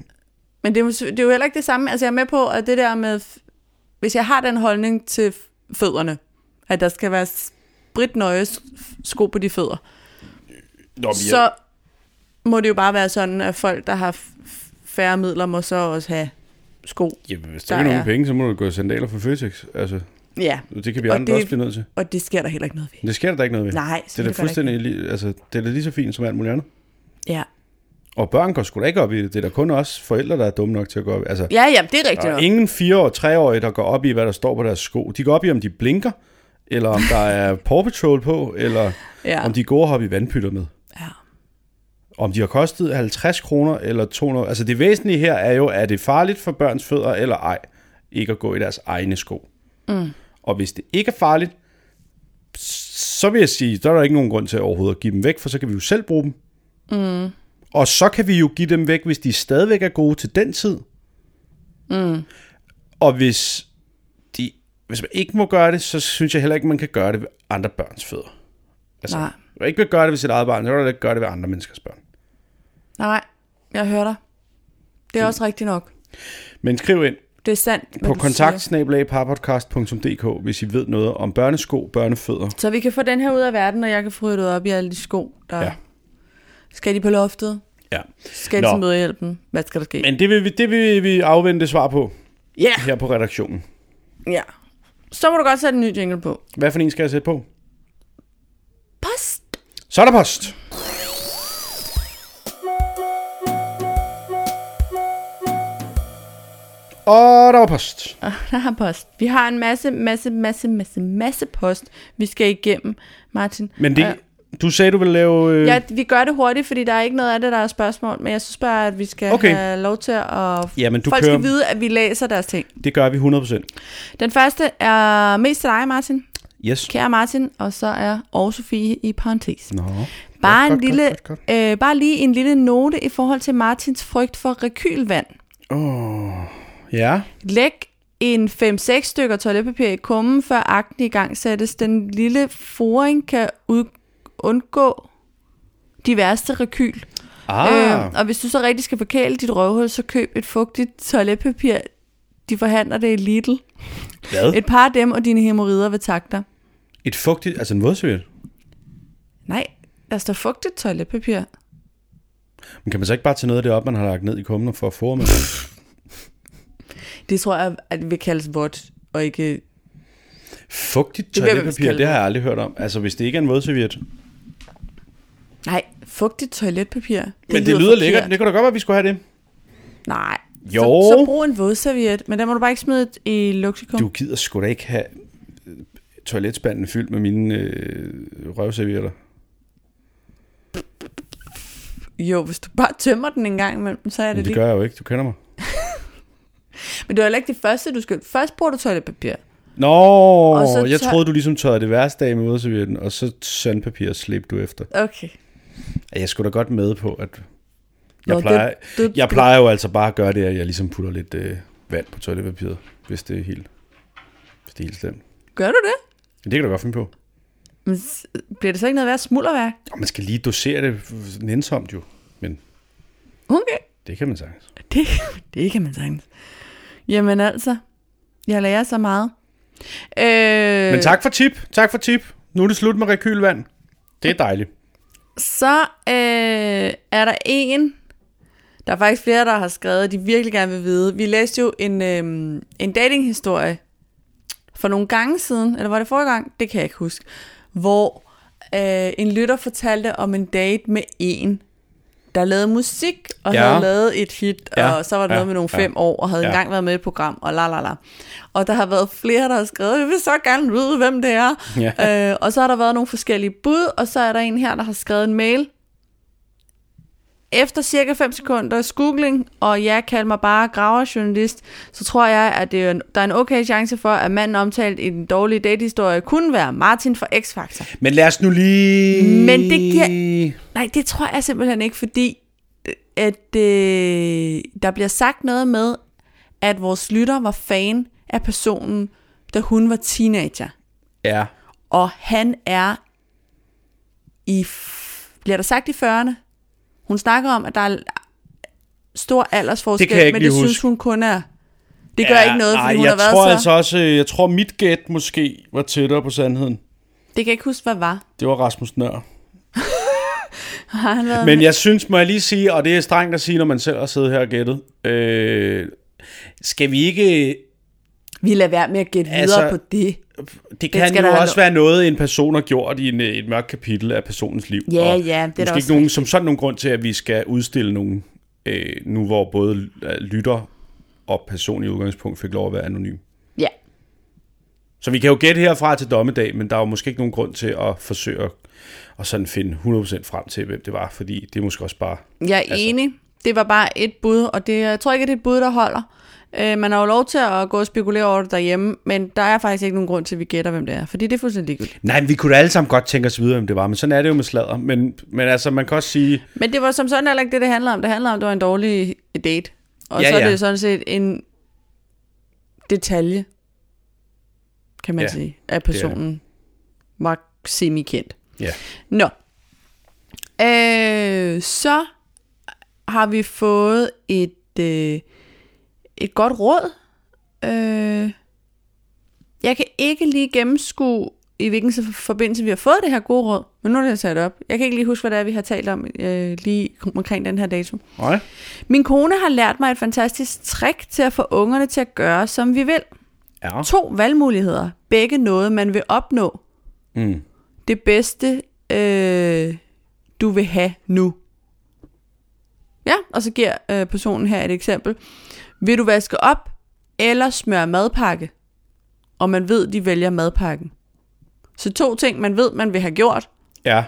Men det er jo heller ikke det samme. Altså jeg er med på, at det der med... Hvis jeg har den holdning til fødderne, at der skal være spritnøje sko på de fødder, så... må det jo bare være sådan, at folk, der har færre midler, må så også have sko. Jamen, hvis der er nogen penge, så må du gå i sandaler for Føtex. Altså, ja. Det kan vi andre også blive nødt til. Og det sker der heller ikke noget ved. Det sker der ikke noget ved. Nej, det er da fuldstændig det er da lige så fint som alt muligt andet. Ja. Og børn går sgu da ikke op i det. Det er der kun også forældre, der er dumme nok til at gå op i. Altså, ja, det er rigtigt nok. Der er ingen 4- og 3-årige, der går op i, hvad der står på deres sko. De går op i, om de blinker, eller om der er Paw Patrol på, eller om de går og hopper i vandpytter med. Ja. Om de har kostet 50 kroner eller 200. Altså det væsentlige her er jo, er det farligt for børns fødder eller ej, ikke at gå i deres egne sko. Mm. Og hvis det ikke er farligt, så vil jeg sige, der er der ikke nogen grund til overhovedet at give dem væk, for så kan vi jo selv bruge dem. Mm. Og så kan vi jo give dem væk, hvis de stadigvæk er gode til den tid. Mm. Og hvis man ikke må gøre det, så synes jeg heller ikke, man kan gøre det ved andre børns fødder. Altså, nej. Hvis man ikke vil gøre det ved sit eget barn, så vil man ikke gøre det ved andre menneskers børn. Nej, jeg hører dig. Det er også rigtigt nok. Men skriv ind. Det er sandt. På kontakt@parpodcast.dk, hvis I ved noget om børnesko, børnefødder. Så vi kan få den her ud af verden, og jeg kan få ryddet op i alle de sko, der... Ja. Skal de på loftet? Ja. Skal de til mødehjælpen? Hvad skal der ske? Men det vil vi afvente svar på. Ja. Yeah. Her på redaktionen. Ja. Så må du godt sætte en ny jingle på. Hvad for en skal jeg sætte på? Post. Så er der post. Og der var post. Vi har en masse post, vi skal igennem, Martin. Men det, du sagde, du ville lave... Ja, vi gør det hurtigt, fordi der er ikke noget af det, der er spørgsmål. Men jeg synes bare, at vi skal have lov til at... Ja, men folk skal vide, at vi læser deres ting. Det gør vi 100%. Den første er mest til dig, Martin. Yes. Kære Martin, og så er Aarhus Sofie i parentes. Nå. Bare lige en lille note i forhold til Martins frygt for rekylvand. Ja. Læg en 5-6 stykker toiletpapir i kummen, før akten i gang sættes. Den lille foring kan undgå de værste rekyl. Og hvis du så rigtig skal forkæle dit røvhul, så køb et fugtigt toiletpapir. De forhandler det i Lidl. Hvad? Et par af dem og dine hæmorider vil takke dig. Et fugtigt, altså en vådserviet? Nej, der står fugtigt toiletpapir. Men kan man så ikke bare tage noget af det op, man har lagt ned i kummen for at få med? Det tror jeg, at vi kaldes vådt og ikke... Fugtigt toiletpapir, det har jeg aldrig hørt om. Altså, hvis det ikke er en vådserviet. Nej, fugtigt toiletpapir. Men det lyder lækkert. Det kunne da godt være, vi skulle have det. Nej. Jo. Så brug en vådserviet, men der må du bare ikke smide i luksuskum. Du gider sgu da ikke have toiletspanden fyldt med mine røvservietter. Jo, hvis du bare tømmer den en gang imellem, så er det lige... Det gør jeg jo ikke, du kender mig. Men det var heller ikke det første, du skulle... Først bruger du toiletpapir. Nå, jeg troede, du ligesom tørrede det værste af med vådservietten, og så sandpapir slæbte du efter. Okay. Jeg skulle da godt med på, at... Jeg plejer jo altså bare at gøre det, at jeg ligesom putter lidt vand på toiletpapiret, hvis det er helt slemt. Gør du det? Det kan du godt finde på. Men bliver det så ikke noget værd smulderværk? Man skal lige dosere det nænsomt jo, men okay. Det kan man sagtens. Det kan man sagtens. Jamen altså, jeg lærer så meget. Men tak for tip. Nu er det slut med rekylvand. Det er dejligt. Så er der en, der er faktisk flere, der har skrevet, at de virkelig gerne vil vide. Vi læste jo en datinghistorie for nogle gange siden, eller var det forrige gang? Det kan jeg ikke huske. Hvor en lytter fortalte om en date med en, der lavede musik, og havde lavet et hit, og så var det noget med nogle 5 år, og havde engang været med i et program, og lalala. Og der har været flere, der har skrevet, vi vil så gerne vide, hvem det er. Ja. Og så har der været nogle forskellige bud, og så er der en her, der har skrevet en mail. Efter cirka 5 sekunders googling, og jeg kalder mig bare graverjournalist, så tror jeg, at der er en okay chance for, at manden omtalt i den dårlige datehistorie kunne være Martin fra X-Factor. Men lad os nu lige... Men det giver... Nej, det tror jeg simpelthen ikke, fordi at der bliver sagt noget med, at vores lytter var fan af personen, da hun var teenager. Ja. Og han er i... Bliver der sagt i 40'erne? Hun snakker om, at der er stor aldersforskel, synes hun kun er. Det gør ikke noget, fordi hun har været så... Jeg tror, mit gæt måske var tættere på sandheden. Det kan jeg ikke huske, hvad var. Det var Rasmus Nør. Men jeg synes, må jeg lige sige, og det er strengt at sige, når man selv har siddet her og gættet. Skal vi ikke... Vi lader være med at gætte videre på det. Det kan jo også være noget, en person har gjort i et mørkt kapitel af personens liv. Ja, og ja, det er der også nogen, som sådan nogen grund til, at vi skal udstille nogen, nu hvor både lytter og person i udgangspunkt fik lov at være anonym. Ja. Så vi kan jo gætte herfra til dommedag, men der er jo måske ikke nogen grund til at forsøge at sådan finde 100% frem til, hvem det var, fordi det er måske også bare... Jeg er enig. Det var bare et bud, og det, jeg tror ikke, at det er et bud, der holder. Man har jo lov til at gå og spekulere over det derhjemme, men der er faktisk ikke nogen grund til, at vi gætter, hvem det er, fordi det er fuldstændig ligegyldigt. Nej, men vi kunne da alle sammen godt tænke os videre, hvem det var, men sådan er det jo med sladder. Men altså, man kan også sige... Men det var som sådan heller ikke det, det handler om. Det handler om, at det var en dårlig date. Og så er det sådan set en detalje, kan man sige, at personen var semi-kendt. Ja. Nå. Så har vi fået et godt råd. Jeg kan ikke lige gennemskue, i hvilken forbindelse vi har fået det her gode råd, men nu er det sat op. Jeg kan ikke lige huske, hvad det er, vi har talt om lige omkring den her dato. Nej. Min kone har lært mig et fantastisk trick til at få ungerne til at gøre, som vi vil. Ja. 2 valgmuligheder. Begge noget, man vil opnå. Mm. Det bedste, du vil have nu. Ja, og så giver personen her et eksempel. Vil du vaske op eller smøre madpakke? Og man ved, de vælger madpakken. Så 2 ting, man ved, man vil have gjort. Ja.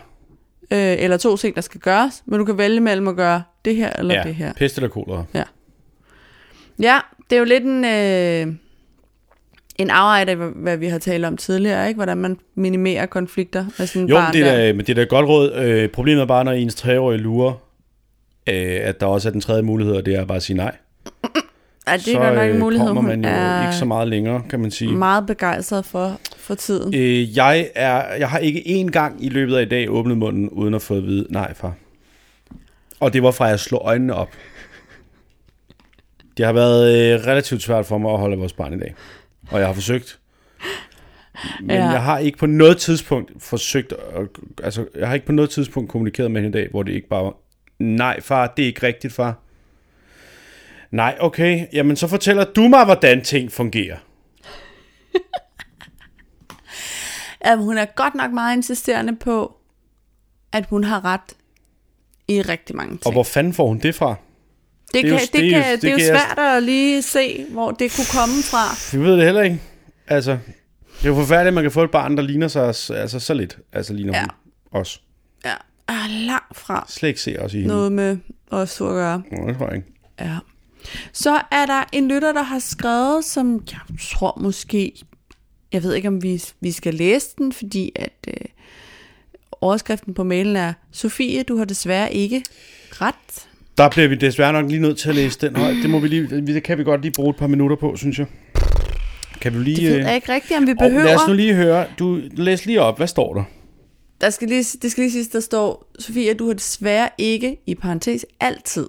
Eller 2 ting, der skal gøres. Men du kan vælge mellem at gøre det her eller det her. Pest eller kolera. Ja, det er jo lidt en afvejning af, hvad vi har talt om tidligere, ikke? Hvordan man minimerer konflikter med sådan jo, barn. Men det er da et godt råd. Problemet er bare, når ens 3-årige lurer, at der også er den tredje mulighed, og det er bare at sige nej. Ja, det er nok en mulighed, kommer man jo ikke så meget længere, kan man sige. Meget begejstret for tiden. Jeg har ikke én gang i løbet af i dag åbnet munden, uden at få at vide, nej far. Og det var fra, at jeg slog øjnene op. Det har været relativt svært for mig at holde vores barn i dag. Og jeg har forsøgt. Men jeg har ikke på noget tidspunkt forsøgt, altså jeg har ikke på noget tidspunkt kommunikeret med hende i dag, hvor det ikke bare var, nej far, det er ikke rigtigt far. Nej, okay. Jamen, så fortæller du mig, hvordan ting fungerer. Jamen, hun er godt nok meget insisterende på, at hun har ret i rigtig mange ting. Og hvor fanden får hun det fra? Det er jo svært at lige se, hvor det kunne komme fra. Vi ved det heller ikke. Altså, det er jo forfærdeligt, at man kan få et barn, der ligner sig altså, så lidt. Altså, ligner hun os. Ja, langt fra. Slet ikke se os i hende. Noget med os at gøre. Nå, det tror jeg ikke. Ja. Så er der en lytter, der har skrevet, som jeg tror måske, jeg ved ikke om vi skal læse den, fordi at overskriften på mailen er, Sofie, du har desværre ikke ret. Der bliver vi desværre nok lige nødt til at læse den højt. Det kan vi godt lige bruge et par minutter på, synes jeg. Kan du lige, det ved jeg ikke rigtigt, om vi behøver. Lad os nu lige høre, du læs lige op, hvad står der? Det skal lige siges, der står, Sofie, du har desværre ikke, i parentes, altid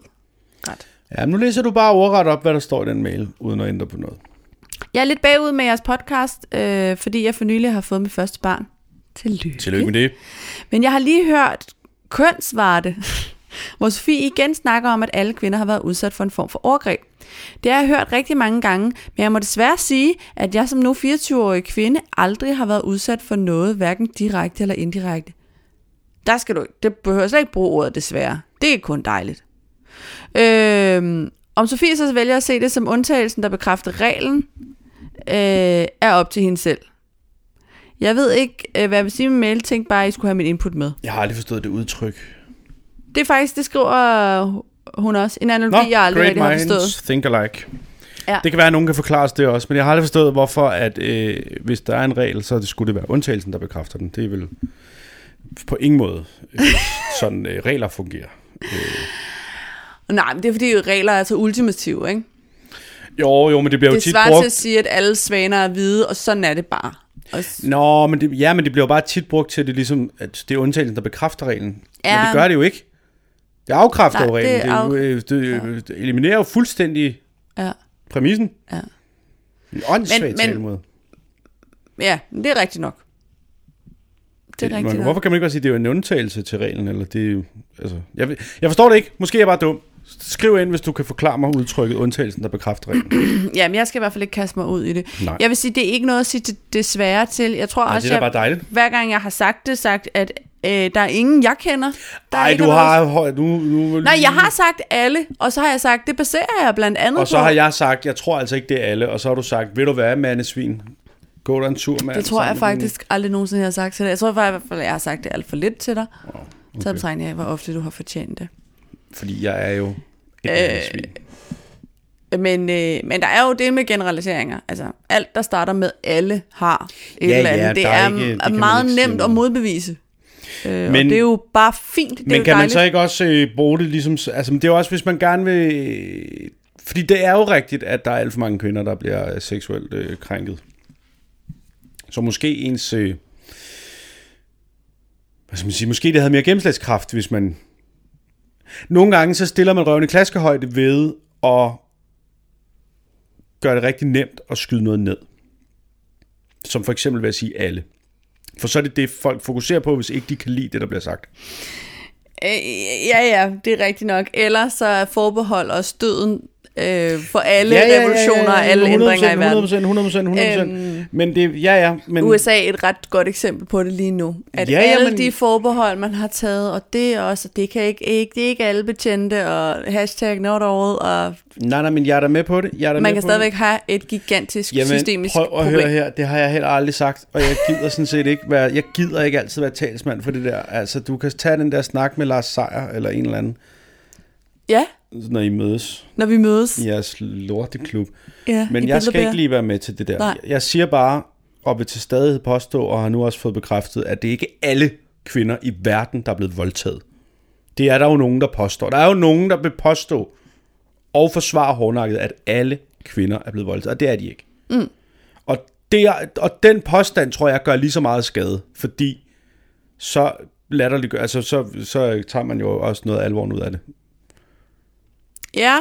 ret. Ja, nu læser du bare ordret op, hvad der står i den mail, uden at ændre på noget. Jeg er lidt bagud med jeres podcast, fordi jeg for nylig har fået mit første barn. Tillykke med det. Men jeg har lige hørt kønsvarte, hvor Sofie igen snakker om, at alle kvinder har været udsat for en form for overgreb. Det har jeg hørt rigtig mange gange, men jeg må desværre sige, at jeg som nu 24-årig kvinde aldrig har været udsat for noget, hverken direkte eller indirekte. Der skal du, det behøver slet ikke bruge ordet desværre. Det er kun dejligt. Om Sofie så vælger at se det som undtagelsen, der bekræfter reglen, er op til hende selv. Jeg ved ikke, hvad jeg vil sige med mail. Tænk bare, I skulle have mit input med. Jeg har aldrig forstået det udtryk. Det er faktisk, det skriver hun også. En analogi, jeg aldrig rigtig har forstået. Think alike. Ja. Det kan være, at nogen kan forklare det også, men jeg har aldrig forstået, hvorfor at hvis der er en regel, så skulle det være undtagelsen, der bekræfter den. Det er vel på ingen måde sådan regler fungerer. Nej, men det er fordi regler er så ultimative, ikke? Jo, men det bliver jo tit brugt. Det svarer til at sige, at alle svaner er hvide, og sådan er det bare. Nå, men det bliver jo bare tit brugt til, at det, ligesom, at det er undtagelsen, der bekræfter reglen. Ja. Men det gør det jo ikke. Det afkræfter jo reglen. Det eliminerer jo fuldstændig præmissen. Ja. En åndssvag talemåde. Ja, det er rigtigt nok. Hvorfor kan man ikke bare sige, at det er en undtagelse til reglen? Eller det, altså, jeg forstår det ikke. Måske er jeg bare dum. Skriv ind, hvis du kan forklare mig udtrykket undtagelsen, der bekræfter reglen. Jamen, jeg skal i hvert fald ikke kaste mig ud i det. Nej. Jeg vil sige, det er ikke noget at sige desværre til. Jeg tror også, det er bare dejligt. Hver gang jeg har sagt, at der er ingen, jeg kender. Nej, du har... Nej, jeg har sagt alle, og så har jeg sagt, det baserer jeg blandt andet på. Og så har jeg sagt, jeg tror altså ikke, det er alle. Og så har du sagt, vil du være mandesvin? Gå der en tur med... Det tror jeg faktisk aldrig nogensinde, jeg har sagt til dig. Jeg tror i hvert fald, jeg har sagt det alt for lidt til dig. Oh, okay. Så betegner jeg, hvor ofte du har fortjent det. Fordi jeg er jo et svin. Men der er jo det med generaliseringer. Altså, alt, der starter med alle, har et eller andet. Ja, det er ikke, det meget nemt at modbevise. Men, og det er jo bare fint. Det men kan dejligt. Man så ikke også bruge det ligesom... Altså, det er også, hvis man gerne vil... Fordi det er jo rigtigt, at der er alt for mange kvinder, der bliver seksuelt krænket. Så måske ens... hvad skal man sige? Måske det havde mere gennemslagskraft, hvis man... Nogle gange så stiller man røven i klaskehøjde ved at gøre det rigtig nemt at skyde noget ned. Som for eksempel ved at sige alle. For så er det det, folk fokuserer på, hvis ikke de kan lide det, der bliver sagt. Ja, det er rigtigt nok. Eller så er forbehold og støden for alle revolutioner og alle ændringer i verden. 100%. Men det, men... USA er et ret godt eksempel på det lige nu. At alle de forbehold, man har taget, og det også, det kan ikke, det er ikke alle betjente, og hashtag not all, og... Nej, men jeg er da med på det. Man kan stadigvæk have et gigantisk systemisk problem. Prøv at høre her, det har jeg heller aldrig sagt, og jeg gider sådan set ikke være... Jeg gider ikke altid være talsmand for det der. Altså, du kan tage den der snak med Lars Seier, eller en eller anden. Ja. Når I mødes. Når vi mødes. I jeres lorteklub. Ja, men jeg skal ikke lige være med til det der. Nej. Jeg siger bare, og vil til stadighed påstå, og har nu også fået bekræftet, at det ikke er alle kvinder i verden, der er blevet voldtaget. Det er der jo nogen, der påstår. Der er jo nogen, der vil påstå og forsvare hårdnakket, at alle kvinder er blevet voldtaget. Og det er de ikke. Mm. Og den påstand, tror jeg, gør lige så meget skade. Fordi så latterligt, altså, så tager man jo også noget alvoren ud af det. Ja.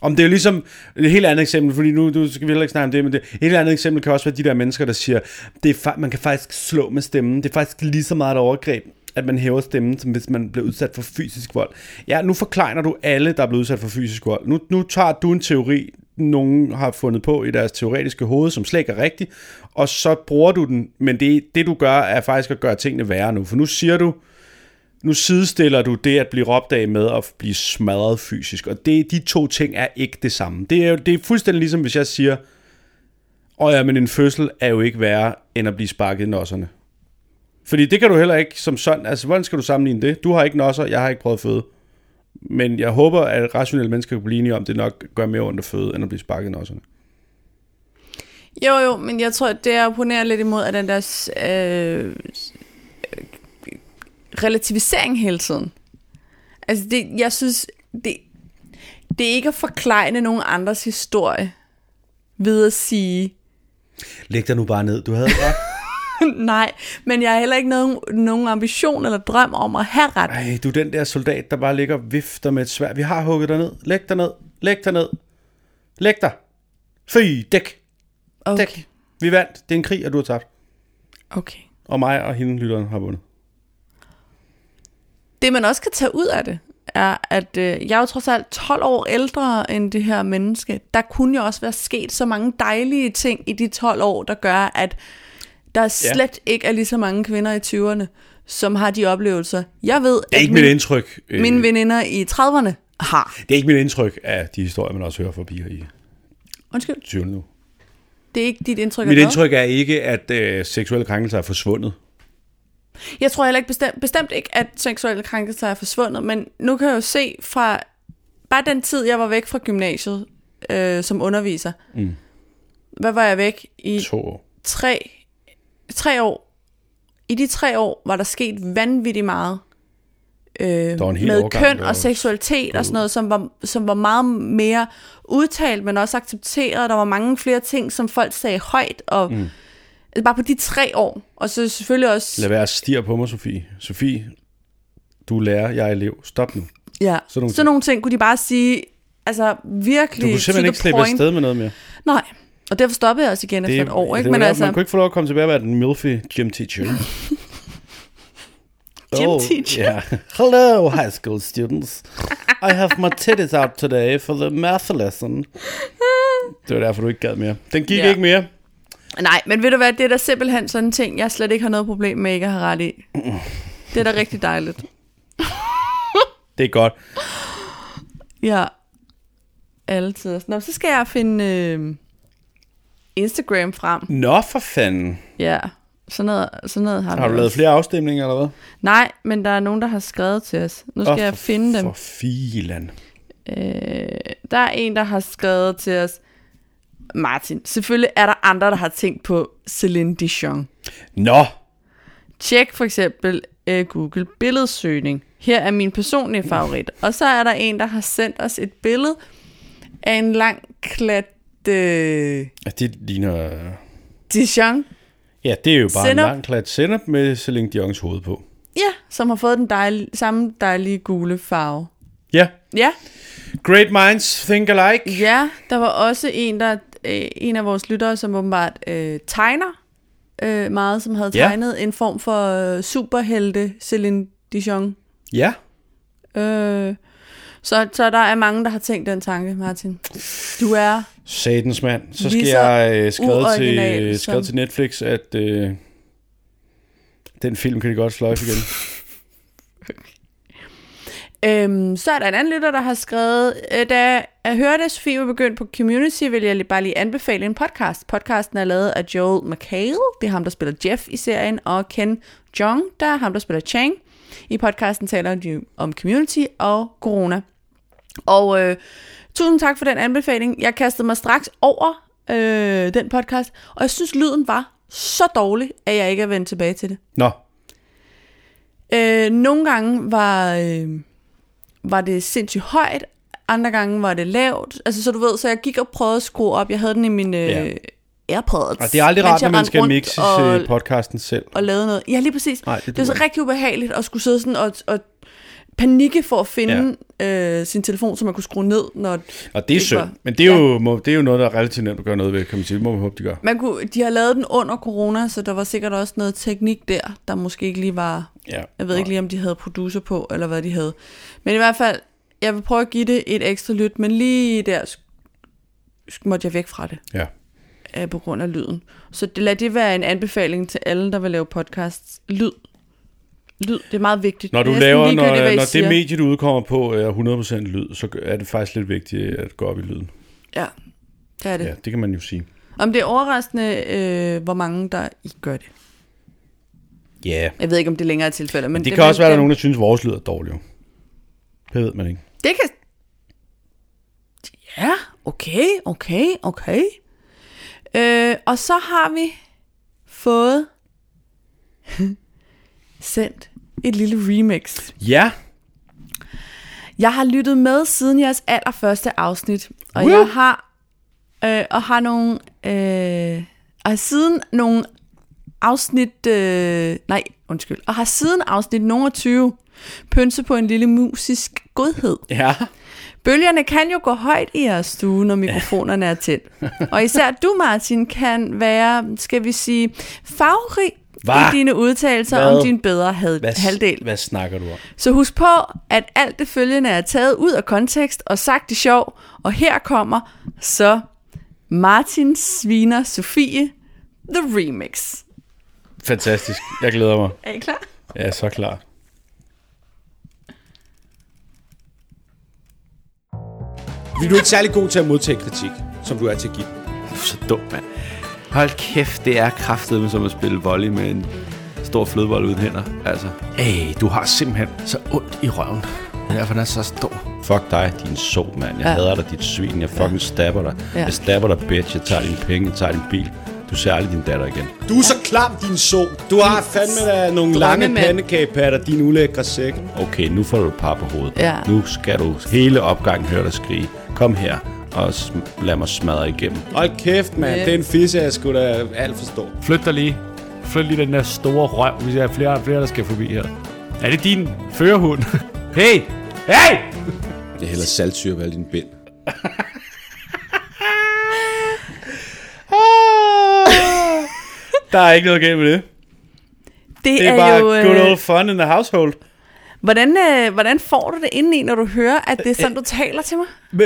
Om det er jo ligesom et helt andet eksempel, fordi nu skal vi heller ikke snakke om det, men det, et helt andet eksempel kan også være de der mennesker, der siger, det er, man kan faktisk slå med stemmen. Det er faktisk lige så meget et overgreb, at man hæver stemmen, som hvis man bliver udsat for fysisk vold. Ja, nu forklarer du alle, der er blevet udsat for fysisk vold. Nu tager du en teori, nogen har fundet på i deres teoretiske hoved, som slet ikke er rigtig, og så bruger du den, men det du gør, er faktisk at gøre tingene værre nu. For nu siger du, nu sidestiller du det at blive råbt af med at blive smadret fysisk, og de to ting er ikke det samme. Det er fuldstændig ligesom, hvis jeg siger, men en fødsel er jo ikke værre, end at blive sparket i nosserne. Fordi det kan du heller ikke som sådan, altså hvordan skal du sammenligne det? Du har ikke nosser, jeg har ikke prøvet at føde. Men jeg håber, at rationelle mennesker kan blive enige om, det nok gør mere ondt at føde, end at blive sparket i nosserne. Jo, men jeg tror, det er opponeret lidt imod, at den der... relativisering hele tiden. Altså jeg synes det er ikke at forklejne nogen andres historie ved at sige læg dig nu bare ned, du havde ret. Nej, men jeg har heller ikke nogen ambition eller drøm om at have ret. Ej, du den der soldat, der bare ligger og vifter med et sværd. Vi har hugget dig ned. Læg dig ned. Læg dig ned. Læg dig. Fy, dæk. Okay. Dæk. Vi vandt. Det er en krig, og du har tabt. Okay. Og mig og hende lytteren har vundet. Det man også kan tage ud af det, er, at jeg er jo trods alt 12 år ældre end det her menneske. Der kunne jo også være sket så mange dejlige ting i de 12 år, der gør, at der slet ikke er lige så mange kvinder i 20'erne, som har de oplevelser. Jeg ved, det er ikke mit indtryk. Mine veninder i 30'erne har. Det er ikke mit indtryk af de historier, man også hører fra piger i 20'erne nu. Det er ikke dit indtryk af noget? Mit indtryk er ikke, at seksuelle krænkelser er forsvundet. Jeg tror heller ikke bestemt ikke, at seksuelle krænkelser er forsvundet, men nu kan jeg jo se fra bare den tid, jeg var væk fra gymnasiet som underviser. Mm. Hvad var jeg væk i? 2 år. Tre år. I de 3 år var der sket vanvittigt meget med køn og seksualitet og sådan noget, som var meget mere udtalt, men også accepteret. Der var mange flere ting, som folk sagde højt og... Mm. Bare på de 3 år. Og så selvfølgelig også... Lad være at stirre på mig, Sofie. Sofie, du lærer, jeg er elev. Stop nu. Ja, sådan nogle ting kunne de bare sige, altså virkelig... Du kunne simpelthen ikke slippe afsted med noget mere. Nej, og derfor stoppede jeg også igen efter 1 år. Ikke? Men altså... Man kunne ikke få lov at komme tilbage og være den milfy gym teacher. Gym teacher? Yeah. Hello, high school students. I have my titties out today for the math lesson. Det var derfor, du ikke gad mere. Den gik ikke mere. Nej, men ved du hvad, det er da simpelthen sådan en ting, jeg slet ikke har noget problem med ikke at have ret i. Det er da rigtig dejligt. Det er godt. Ja, altid. Nå, så skal jeg finde Instagram frem. Nå, for fanden. Ja, sådan noget har vi. Har du lavet flere afstemninger, eller hvad? Nej, men der er nogen, der har skrevet til os. Nu skal jeg finde dem. For filen. Der er en, der har skrevet til os. Martin, selvfølgelig er der andre, der har tænkt på Céline Dion. Nå! Tjek for eksempel Google billedsøgning. Her er min personlige favorit. Og så er der en, der har sendt os et billede af en lang klat... Det ligner... Dijon. Ja, det er jo bare en lang klat sennep med Céline Dions hoved på. Ja, som har fået den samme dejlige gule farve. Ja. Ja. Great minds think alike. Ja, der var også en af vores lyttere, som åbenbart tegner meget, som havde tegnet en form for superhelte Céline Dion. Ja. Så der er mange, der har tænkt den tanke, Martin. Du er satans mand. Så skal jeg skrive til Netflix, at den film kan de godt sløjfe igen. Så er der en anden lytter, der har skrevet, da jeg hørte, at Sofie var begyndt på Community, vil jeg bare lige anbefale en podcast. Podcasten er lavet af Joel McHale, det er ham, der spiller Jeff i serien, og Ken Jeong, der er ham, der spiller Chang. I podcasten taler de om Community og corona. Og tusind tak for den anbefaling. Jeg kastede mig straks over den podcast, og jeg synes, lyden var så dårlig, at jeg ikke er vendt tilbage til det. Nå. Nogle gange var det sindssygt højt, andre gange var det lavt. Altså, så du ved, så jeg gik og prøvede at skrue op. Jeg havde den i mine AirPods. Og det er aldrig rart, når man skal mixe podcasten selv. Og lave noget. Ja, lige præcis. Nej, det er så rigtig ubehageligt at skulle sidde sådan og panikke for at finde sin telefon, så man kunne skrue ned. Når og det er synd. Men det er, det er jo noget, der er relativt nemt at gøre noget ved. Kan man sige, det må man håbe, de gør. De har lavet den under corona, så der var sikkert også noget teknik der måske ikke lige var... Ja. Jeg ved ikke lige, om de havde producer på, eller hvad de havde. Men i hvert fald, jeg vil prøve at give det et ekstra lyt, men lige der måtte jeg væk fra det. Ja. På grund af lyden. Så lad det være en anbefaling til alle, der vil lave podcasts. Lyd, det er meget vigtigt. Når du laver, når det medie, du udkommer på, er 100% lyd, så er det faktisk lidt vigtigt at gå op i lyden. Ja, det er det. Ja, det kan man jo sige. Om det er overraskende, hvor mange der ikke gør det. Ja. Yeah. Jeg ved ikke, om det længere er tilfælde. Men det kan også være, at der er nogen, der synes, vores lyd er dårlig. Det ved man ikke. Det kan... Ja, okay. Og så har vi fået... sendt et lille remix. Ja. Jeg har lyttet med siden jeres allerførste afsnit, og jeg har har siden afsnit nummer 20 pynset på en lille musisk godhed. Ja. Bølgerne kan jo gå højt i jeres stue, når mikrofonerne er tændt. Og især du, Martin, kan være, skal vi sige, farverig i dine udtalelser om din bedre halvdel. Hvad snakker du om? Så husk på, at alt det følgende er taget ud af kontekst og sagt i sjov. Og her kommer så Martin sviner Sofie The Remix. Fantastisk, jeg glæder mig. Er I klar? Ja, så klar. Vi er nu ikke særlig god til at modtage kritik, som du er til at give. Så dum, mand. Hold kæft, det er kraftedeme som at spille volley med en stor flødebold uden hænder. Altså, du har simpelthen så ondt i røven. Derfor er så stor. Fuck dig, din sot, mand. Jeg hader dig, dit svin. Jeg fucking stabber dig. Ja. Jeg stabber dig, bitch. Jeg tager dine penge. Jeg tager din bil. Du ser aldrig din datter igen. Du er så klam, din so. Du har fandme nogle lange pandekagepatter, din ulækre sæk. Okay, nu får du par på hovedet. Ja. Nu skal du hele opgangen høre dig skrige. Kom her og lad mig smadre igennem. Hold kæft, mand. Yeah. Det er en fisse, jeg skulle da alt forstå. Flyt dig lige. Flyt lige den der store røv, hvis jeg har flere, der skal forbi her. Er det din førerhund? Hey! Hey! Jeg hælder saltsyre på alle dine bind. Der er ikke noget galt med det. Det er bare jo, good old fun in the household. Hvordan får du det indeni, når du hører, at det er sådan, du taler til mig? Må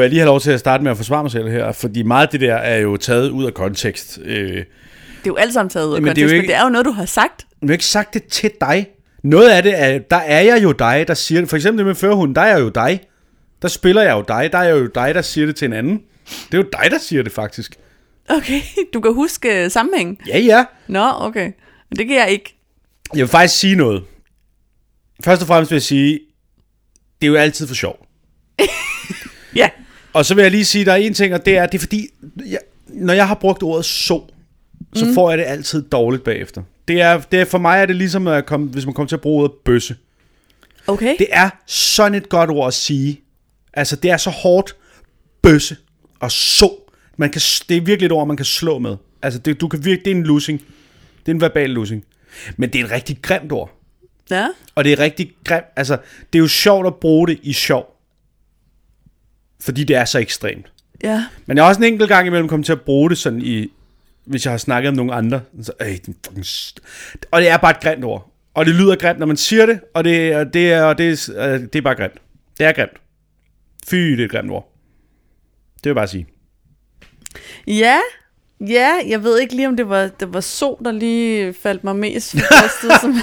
jeg lige have lov til at starte med at forsvare mig selv her? Fordi meget det der er jo taget ud af kontekst. Det er jo alt sammen taget ud af kontekst, men det er jo noget, du har sagt. Men jeg har ikke sagt det til dig. Noget af det er, der er jeg jo dig, der siger det. For eksempel det med førhunden, der er jeg jo dig. Der spiller jeg jo dig. Der er jeg jo dig, der siger det til en anden. Det er jo dig, der siger det faktisk. Okay, du kan huske sammenhængen? Ja. Nå, okay. Men det kan jeg ikke. Jeg vil faktisk sige noget. Først og fremmest vil jeg sige, det er jo altid for sjov. Ja. Og så vil jeg lige sige, der er en ting, og det er fordi, når jeg har brugt ordet så får jeg det altid dårligt bagefter. Det er for mig er det ligesom, hvis man kommer til at bruge ordet bøsse. Okay. Det er sådan et godt ord at sige. Altså, det er så hårdt bøsse og så. Det er virkelig et ord, man kan slå med. Altså, det er en losing. Det er en verbal losing. Men det er et rigtig grimt ord. Ja. Og det er rigtig grimt. Altså, det er jo sjovt at bruge det i sjov. Fordi det er så ekstremt. Ja. Men jeg har også en enkelt gang imellem kommet til at bruge det sådan i... Hvis jeg har snakket om nogen andre. Så, og det er bare et grimt ord. Og det lyder grimt, når man siger det. Og det er bare grimt. Det er grimt. Fy, det er et grimt ord. Det vil jeg bare sige. Ja, jeg ved ikke lige, om det var så, der lige faldt mig mest forkastet.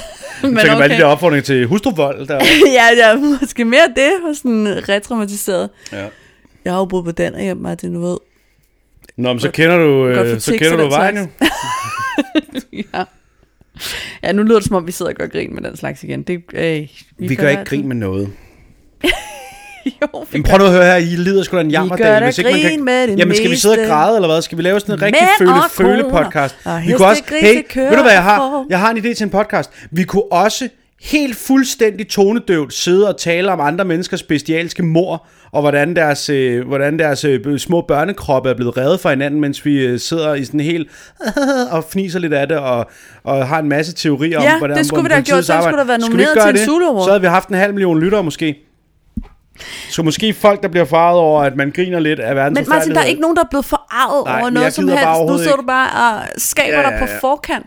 Men så kan man lige der opfordring til hustruvold. Der. ja, måske mere det, og sådan retraumatiseret. Ja. Jeg har jo boet på Danderhjem, Martin, du ved. Nå, men så kender du vejen jo. Ja. Ja, nu lyder det som om, vi sidder og gør grin med den slags igen. Vi gør ikke grin med noget. Jo, men prøv nu at høre her, I lider sgu da en jammerdag, hvis ikke man kan... Jamen skal vi sidde og græde eller hvad? Skal vi lave sådan en rigtig føle podcast? Vi kunne også, ved du hvad jeg har? Jeg har en idé til en podcast. Vi kunne også helt fuldstændig tonedøvt sidde og tale om andre menneskers bestialske mor og hvordan deres små børnekroppe er blevet revet fra hinanden, mens vi sidder i sådan en hel og fniser lidt af det og har en masse teorier om hvordan det skulle vi da have gjort. Så skulle der være nomineret til en solo-award. Så havde vi haft 500.000 lyttere måske. Så måske folk, der bliver farvet over, at man griner lidt af verdens forfærdelighed. Men Martin, der er ikke nogen, der er blevet forarvet over noget som helst. Nu sidder du bare og skaber dig på forkant.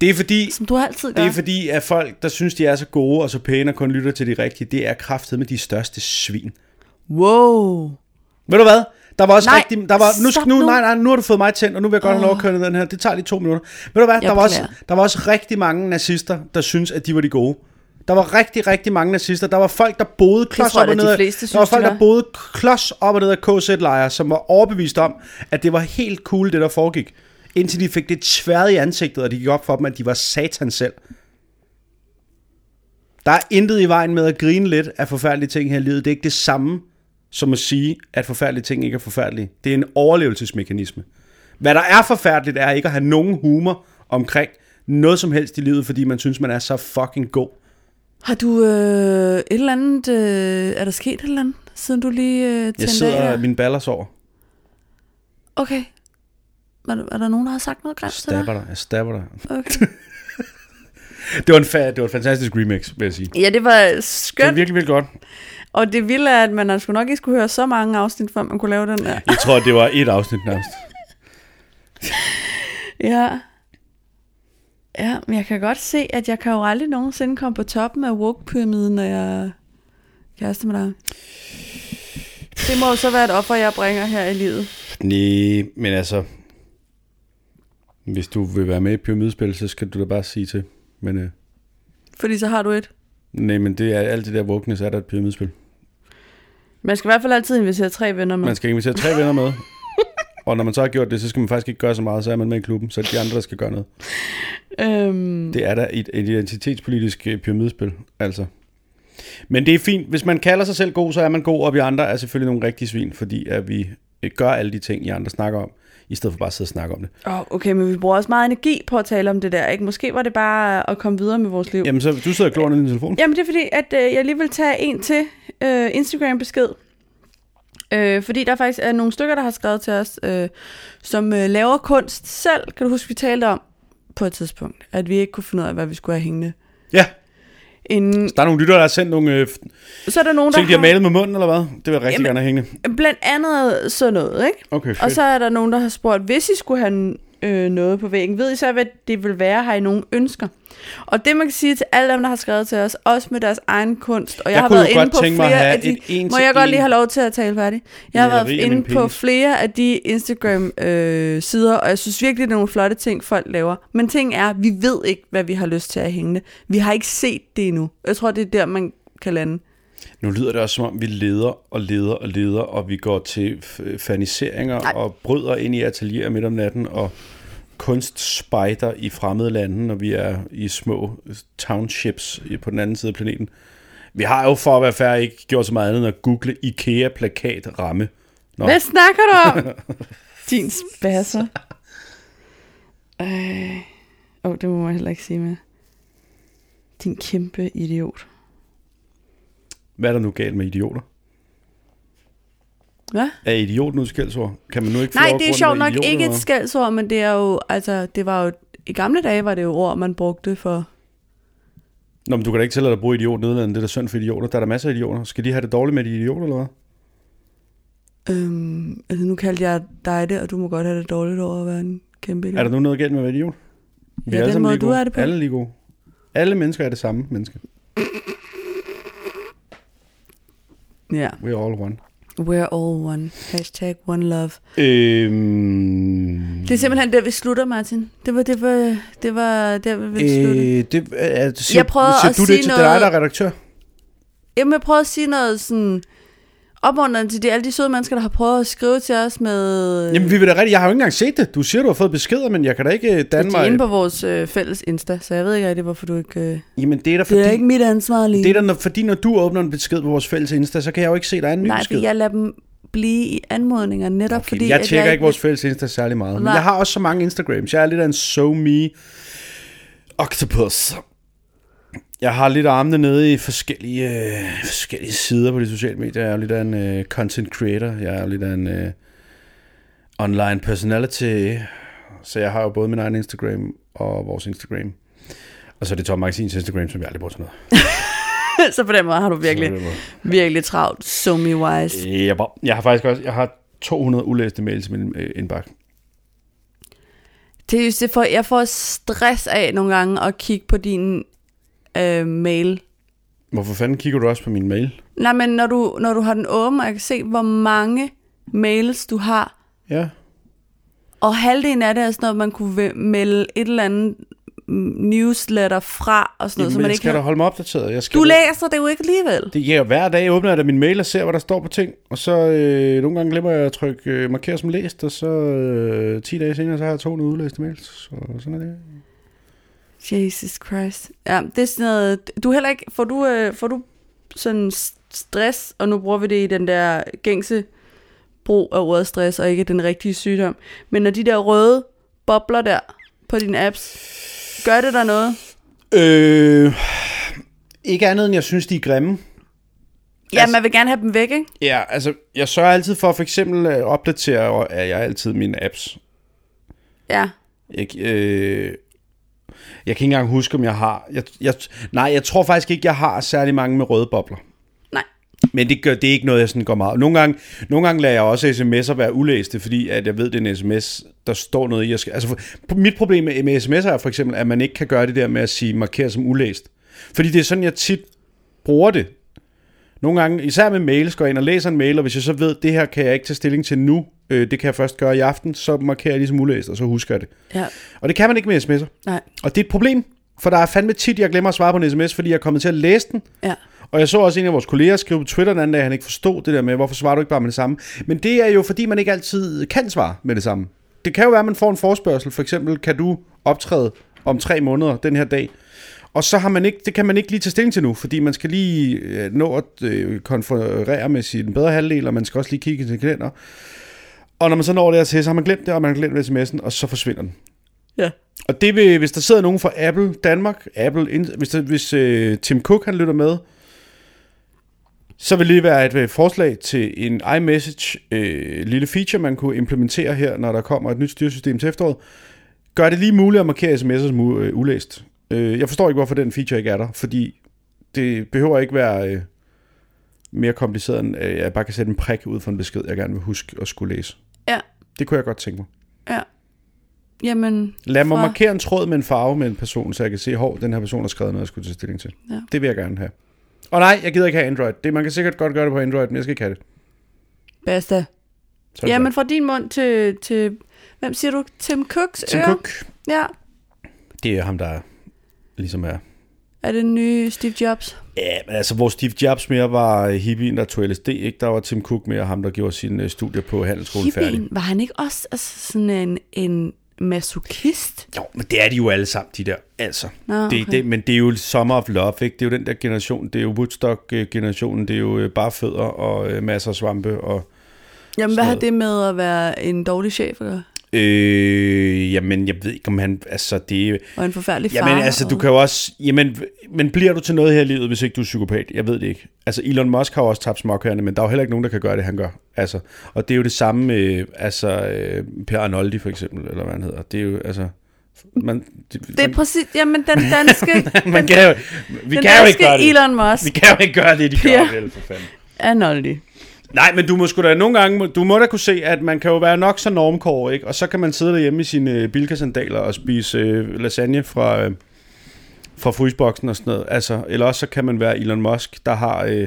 Det er fordi, som du altid gør. Det er fordi, at folk, der synes, de er så gode og så pæne og kun lytter til de rigtige, det er kraftedeme de største svin. Wow. Ved du hvad? Der var også rigtig... Nu har du fået mig tændt, og nu vil jeg godt have lov at køre den her. Det tager lige 2 minutter. Ved du hvad? Der var også rigtig mange nazister, der synes, at de var de gode. Der var rigtig, rigtig mange nazister. Der var folk, der boede klods op og ned. Der var folk, der boede klods op og ned af KZ-lejre, som var overbevist om, at det var helt cool, det der foregik. Indtil de fik det tværet i ansigtet, og det gik op for dem, at de var satan selv. Der er intet i vejen med at grine lidt af forfærdelige ting her i livet. Det er ikke det samme som at sige, at forfærdelige ting ikke er forfærdelige. Det er en overlevelsesmekanisme. Hvad der er forfærdeligt, er ikke at have nogen humor omkring noget som helst i livet, fordi man synes, man er så fucking god. Har du et eller andet... er der sket et eller andet, siden du lige tændte? Jeg sidder og mine baller sover. Okay. Er der nogen, der har sagt noget grimt til dig? Jeg stabber dig. Okay. det var et fantastisk remix, vil jeg sige. Ja, det var skønt. Det var virkelig, virkelig godt. Og det vilde er, at man sgu nok ikke skulle høre så mange afsnit, før man kunne lave den der. Jeg tror, det var 1 afsnit nærmest. Ja. Ja, men jeg kan godt se, at jeg kan jo aldrig nogensinde komme på toppen af woke-pyramiden, når jeg kærester med dig. Det må jo så være et offer, jeg bringer her i livet. Nej, men altså, hvis du vil være med i pyramidespil, så skal du da bare sige til. Men, fordi så har du et. Nej, men det er alt det der woke, så er der et pyramidespil. Man skal i hvert fald altid invitere 3 venner med. Man skal invitere 3 venner med. Og når man så har gjort det, så skal man faktisk ikke gøre så meget, så er man med i klubben, så er det de andre, der skal gøre noget. Det er da et identitetspolitisk pyramidespil, altså. Men det er fint. Hvis man kalder sig selv god, så er man god, og vi andre er selvfølgelig nogle rigtige svin, fordi at vi gør alle de ting, I andre snakker om, i stedet for bare at sidde og snakke om det. Okay, men vi bruger også meget energi på at tale om det der, ikke? Måske var det bare at komme videre med vores liv. Jamen, så du sidder og klorer ned i din telefon. Jamen, det er fordi, at jeg lige vil tage en til Instagram-besked. Fordi der faktisk er nogle stykker, der har skrevet til os, som laver kunst selv. Kan du huske, vi talte om på et tidspunkt, at vi ikke kunne finde ud af, hvad vi skulle have hængende? Ja. Så der er nogle lyttere, der har sendt nogle så er der nogen, ting, der har malet med munden, eller hvad? Det vil jeg rigtig gerne have hængende. Blandt andet sådan noget, ikke? Okay, fedt. Og så er der nogen, der har spurgt, hvis I skulle have noget på væggen, ved I så, hvad det vil være? Har I nogen ønsker? Og det, man kan sige til alle dem, der har skrevet til os, også med deres egen kunst, og jeg har været inde på flere af de... Må jeg godt lige have lov til at tale færdig? Jeg har været inde på flere af de Instagram-sider, og jeg synes virkelig, det er nogle flotte ting, folk laver. Men ting er, vi ved ikke, hvad vi har lyst til at hænge. Vi har ikke set det endnu. Jeg tror, det er der, man kan lande. Nu lyder det også, som om vi leder, og vi går til faniseringer og bryder ind i atelier midt om natten, og kunstspejder i fremmede lande, når vi er i små townships på den anden side af planeten. Vi har jo for at være færdig ikke gjort så meget andet end at google IKEA-plakatramme. Nå. Hvad snakker du om? Din spasser. Det må man heller ikke sige med. Din kæmpe idiot. Hvad er der nu galt med idioter? Hvad? Er idiot nu et skældsord? Kan man nu ikke nej, det er sjovt nok ikke et skældsord, men det er jo, altså, det var jo, i gamle dage var det jo ord, man brugte for... Nå, men du kan da ikke tillade at bruge idiot nedladende, det er da synd for idioter. Der er der masser af idioter. Skal de have det dårligt med de idioter, eller hvad? Altså, nu kaldte jeg dig det, og du må godt have det dårligt over at være en kæmpe idiot. Er der nu noget galt med at være idiot? Vi ja, er den måde, du er det på. Alle er lige gode. Alle mennesker er det samme menneske. Yeah. We're all one. We're all one. Hashtag one love. Det er simpelthen der vi slutter, Martin. Det var der vi ville slutte. Jeg prøvede at sige noget. Det er dig der er redaktør. Jamen jeg prøvede at sige noget sådan opmuntrende til alle de søde mennesker der har prøvet at skrive til os med. Jamen vi vil da rigtig. Jeg har jo ikke engang set det. Du siger du har fået beskeder, men jeg kan da ikke danne mig. Det er inde på vores fælles Insta, så jeg ved ikke rigtig hvorfor du ikke. Jamen det er da fordi. Det er ikke mit ansvar lige. Det er da fordi når du åbner en besked på vores fælles Insta, så kan jeg jo ikke se der er en ny besked. Nej, jeg lader dem blive i anmodninger netop okay, fordi. Jeg tjekker ikke vores fælles Insta særlig meget. Men jeg har også så mange Instagrams. Jeg er lidt af en SoMe octopus. Jeg har lidt armene nede i forskellige sider på de sociale medier. Jeg er jo lidt af en content creator. Jeg er jo lidt af en online personality. Så jeg har jo både min egen Instagram og vores Instagram. Og så er det Tom Magasins Instagram, som jeg aldrig bruger til noget. Så på den måde har du virkelig travlt. So me wise. Jeg har faktisk også 200 ulæste mails i min indbakke. Det er just det, for jeg får stress af nogle gange at kigge på din... mail. Hvorfor fanden kigger du også på min mail? Nej, men når du har den åben, og jeg kan se, hvor mange mails du har. Ja. Og halvdelen af det er sådan noget, man kunne melde et eller andet newsletter fra, og sådan noget, så man ikke kan... da holde mig opdateret. Du læser det jo ikke alligevel. Hver dag åbner jeg da min mail og ser, hvad der står på ting, og så nogle gange glemmer jeg at trykke marker som læst, og så 10 dage senere, så har jeg 200 udlæste mails, så sådan er det. Jesus Christ. Ja, det er sådan noget, du heller ikke, får du sådan stress, og nu bruger vi det i den der gængse brug af ordet stress, og ikke den rigtige sygdom. Men når de der røde bobler der på dine apps, gør det der noget? Ikke andet end jeg synes, de er grimme. Ja, altså, man vil gerne have dem væk, ikke? Ja, altså jeg sørger altid for eksempel at opdatere, at jeg altid mine apps. Ja. Jeg kan ikke engang huske, om jeg har... jeg tror faktisk ikke, jeg har særlig mange med røde bobler. Nej. Men det er ikke noget, jeg sådan går meget. Nogle gange lader jeg også sms'er være ulæste, fordi at jeg ved, det er en sms, der står noget i. Jeg skal, altså mit problem med sms'er er for eksempel, at man ikke kan gøre det der med at sige markere som ulæst. Fordi det er sådan, jeg tit bruger det. Nogle gange, især med mails, går jeg ind og læser en mail, og hvis jeg så ved, det her kan jeg ikke tage stilling til nu, det kan jeg først gøre i aften, så markerer jeg ligesom ulæst, og så husker jeg det. Ja. Og det kan man ikke med sms'er. Nej. Og det er et problem, for der er fandme tit, jeg glemmer at svare på en sms, fordi jeg er kommet til at læse den. Ja. Og jeg så også en af vores kolleger skrive på Twitter den anden dag, at han ikke forstod det der med, hvorfor svarer du ikke bare med det samme? Men det er jo, fordi man ikke altid kan svare med det samme. Det kan jo være, at man får en forespørgsel, for eksempel, kan du optræde om 3 måneder den her dag? Og så har man ikke, det kan man ikke lige tage stilling til nu, fordi man skal lige nå at konferere med sin bedre halvdel, og man skal også lige kigge til kalender. Og når man så når det her til, så har man glemt det, og man har glemt sms'en, og så forsvinder den. Ja. Og det vil, hvis der sidder nogen fra Apple Danmark, hvis Tim Cook han lytter med, så vil lige være et forslag til en iMessage lille feature, man kunne implementere her, når der kommer et nyt styresystem til efteråret. Gør det lige muligt at markere sms'er som ulæst. Jeg forstår ikke, hvorfor den feature ikke er der, fordi det behøver ikke være mere kompliceret, end jeg bare kan sætte en prik ud for en besked, jeg gerne vil huske at skulle læse. Ja. Det kunne jeg godt tænke mig. Ja. Jamen, lad mig markere en tråd med en farve med en person, så jeg kan se, hov, den her person har skrevet noget, jeg skulle tage stilling til. Ja. Det vil jeg gerne have. Og nej, jeg gider ikke have Android. Man kan sikkert godt gøre det på Android, men jeg skal ikke have det. Basta. Jamen fra din mund til hvem siger du? Tim Cooks øre? Tim Cook. Ja. Det er ham, der ligesom er. Er det den nye Steve Jobs? Ja, men altså hvor Steve Jobs mere var hippien, der tog LSD, ikke? Der var Tim Cook mere ham, der gjorde sine studier på handelsskolen færdig. Hippien, var han ikke også altså, sådan en masochist? Jo, men det er de jo alle sammen, de der. Altså. Nå, okay. det, men det er jo Summer of Love, ikke? Det er jo den der generation, det er jo Woodstock-generationen, det er jo bare fødder og masser af svampe og. Jamen, hvad har det med at være en dårlig chef, eller? Jamen, jeg ved ikke, om han. Altså, det. Og en forfærdelig far. Jamen, altså, du kan jo også. Jamen, men bliver du til noget her i livet, hvis ikke du er psykopat? Jeg ved det ikke. Altså, Elon Musk har også tabt småkørende, men der er jo heller ikke nogen, der kan gøre det, han gør. Altså, og det er jo det samme med, Per Arnoldi, for eksempel, eller hvad han hedder. Det er jo, altså. Det er præcis. Jamen, den danske. Elon Musk. Vi kan jo ikke gøre det, de gør, vel, for fanden. Arnoldi. Nej, men du må sgu da nogle gange, du må da kunne se, at man kan jo være nok så normkår, ikke? Og så kan man sidde derhjemme i sine bilkasandaler og spise lasagne fra fryseboksen og sådan noget. Altså, eller også så kan man være Elon Musk, der har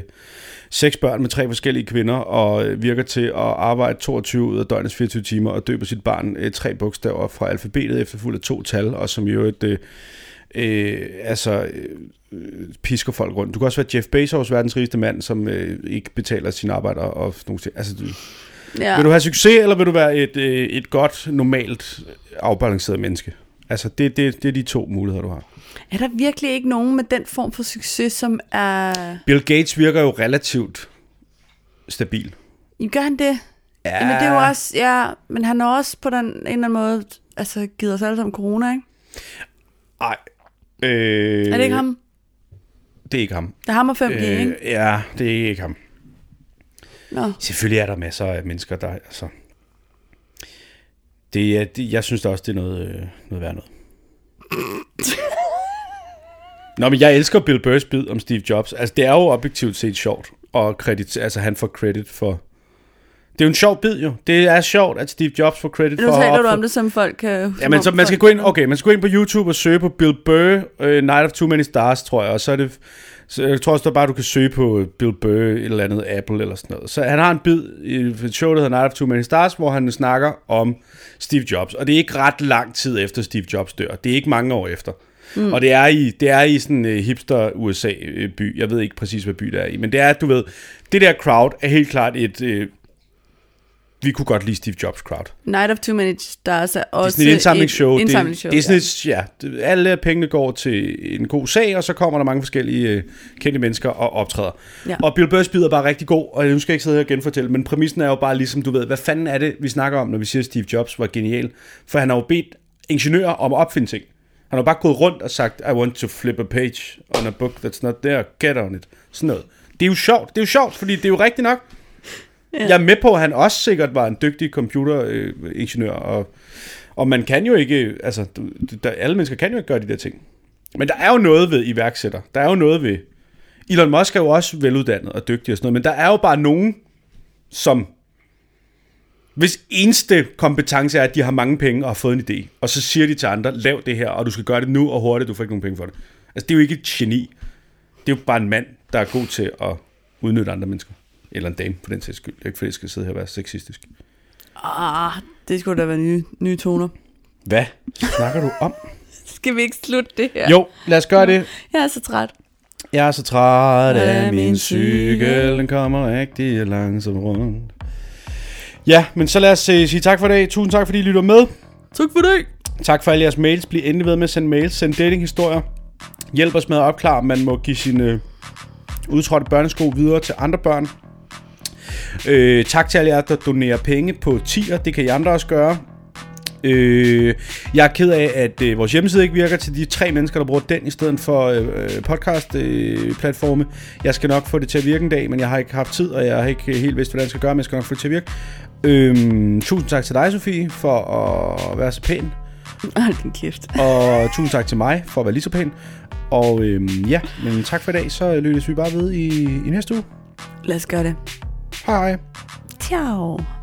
6 børn med 3 forskellige kvinder og virker til at arbejde 22 ud af døgnets 24 timer og døber sit barn 3 bogstaver fra alfabetet efterfulgt af 2 tal, og som jo et. Pisker folk rundt. Du kan også være Jeff Bezos, verdens rigeste mand, som ikke betaler sine arbejder og sådan noget. Altså, ja. Vil du have succes, eller vil du være et godt, normalt, afbalanceret menneske? Altså, det er de 2 muligheder, du har. Er der virkelig ikke nogen med den form for succes, som er. Bill Gates virker jo relativt stabil. Gør han det? Ja. Jamen, det er jo også. Ja, men han har også på den en eller anden måde altså, givet os alle sammen corona, ikke? Nej. Er det ikke ham? Det er ikke ham. Det er ham og 5G, ikke? Ja, det er ikke ham. Nå. Selvfølgelig er der masser af mennesker, der. Altså. Det, jeg synes da også, det er noget værd noget. Nå, men jeg elsker Bill Burrs bid om Steve Jobs. Altså, det er jo objektivt set sjovt. Og credit, altså, han får credit for. Det er jo en sjov bid, jo. Det er sjovt, at Steve Jobs får credit for. Nu taler du om det, som folk kan. Ja, men så man skal gå ind. Okay, man skal gå ind på YouTube og søge på Bill Burr Night of Too Many Stars, tror jeg. Og så er det. Så jeg tror også bare, du kan søge på Bill Burr et eller andet Apple eller sådan noget. Så han har en bid i et show, der hedder Night of Too Many Stars, hvor han snakker om Steve Jobs. Og det er ikke ret lang tid efter Steve Jobs dør. Det er ikke mange år efter. Mm. Og det er i sådan en hipster USA-by. Jeg ved ikke præcis, hvad by det er i. Men det er, du ved, det der crowd er helt klart et. Vi kunne godt lide Steve Jobs crowd. Night of Too Many Stars er også. Det er sådan et indsamlingsshow. Det er sådan et, ja. Alle pengene går til en god sag, og så kommer der mange forskellige kendte mennesker og optræder. Ja. Og Bill Burr spiller bare rigtig god, og nu skal jeg ikke sidde her og genfortælle, men præmissen er jo bare ligesom, du ved, hvad fanden er det, vi snakker om, når vi siger, Steve Jobs var genial? For han har jo bedt ingeniører om at opfinde ting. Han har bare gået rundt og sagt, I want to flip a page on a book that's not there, get on it. Sådan noget. Det er jo sjovt, fordi det er jo rigtigt nok. Yeah. Jeg er med på, at han også sikkert var en dygtig computeringeniør, og man kan jo ikke, altså, alle mennesker kan jo ikke gøre de der ting. Men der er jo noget ved iværksætter. Der er jo noget ved Elon Musk er jo også veluddannet og dygtig og sådan noget, men der er jo bare nogen, som hvis eneste kompetence er, at de har mange penge og har fået en idé, og så siger de til andre, lav det her, og du skal gøre det nu og hurtigt, du får ikke nogen penge for det. Altså, det er jo ikke et geni. Det er jo bare en mand, der er god til at udnytte andre mennesker. Eller en dame, for den sags skyld. Det er ikke, fordi jeg skal sidde her og være sexistisk. Ah, det skulle da være nye toner. Hvad snakker du om? Skal vi ikke slutte det her? Jo, lad os gøre det. Jeg er så træt af min cykel. Den kommer rigtig langsomt rundt. Ja, men så lad os sige tak for i dag. Tusind tak, fordi I lytter med. Tak for det. Tak for alle jeres mails. Bliv endelig ved med at sende mails. Send datinghistorier. Hjælp os med at opklare, om man må give sine udtrådte børnesko videre til andre børn. Tak til alle jer, der donerer penge på tier. Det kan I andre også gøre. Jeg er ked af, at vores hjemmeside ikke virker til de 3 mennesker, der bruger den i stedet for podcast-platforme. Jeg skal nok få det til at virke en dag, men jeg har ikke haft tid, og jeg har ikke helt vidst, hvordan jeg skal gøre, men jeg skal nok få det til at virke. Tusind tak til dig, Sofie, for at være så pæn. Hold din kæft. Og tusind tak til mig for at være lige så pæn. Og ja, men tak for i dag, så lyttes vi bare ved i næste uge. Lad os gøre det. Hej. Ciao.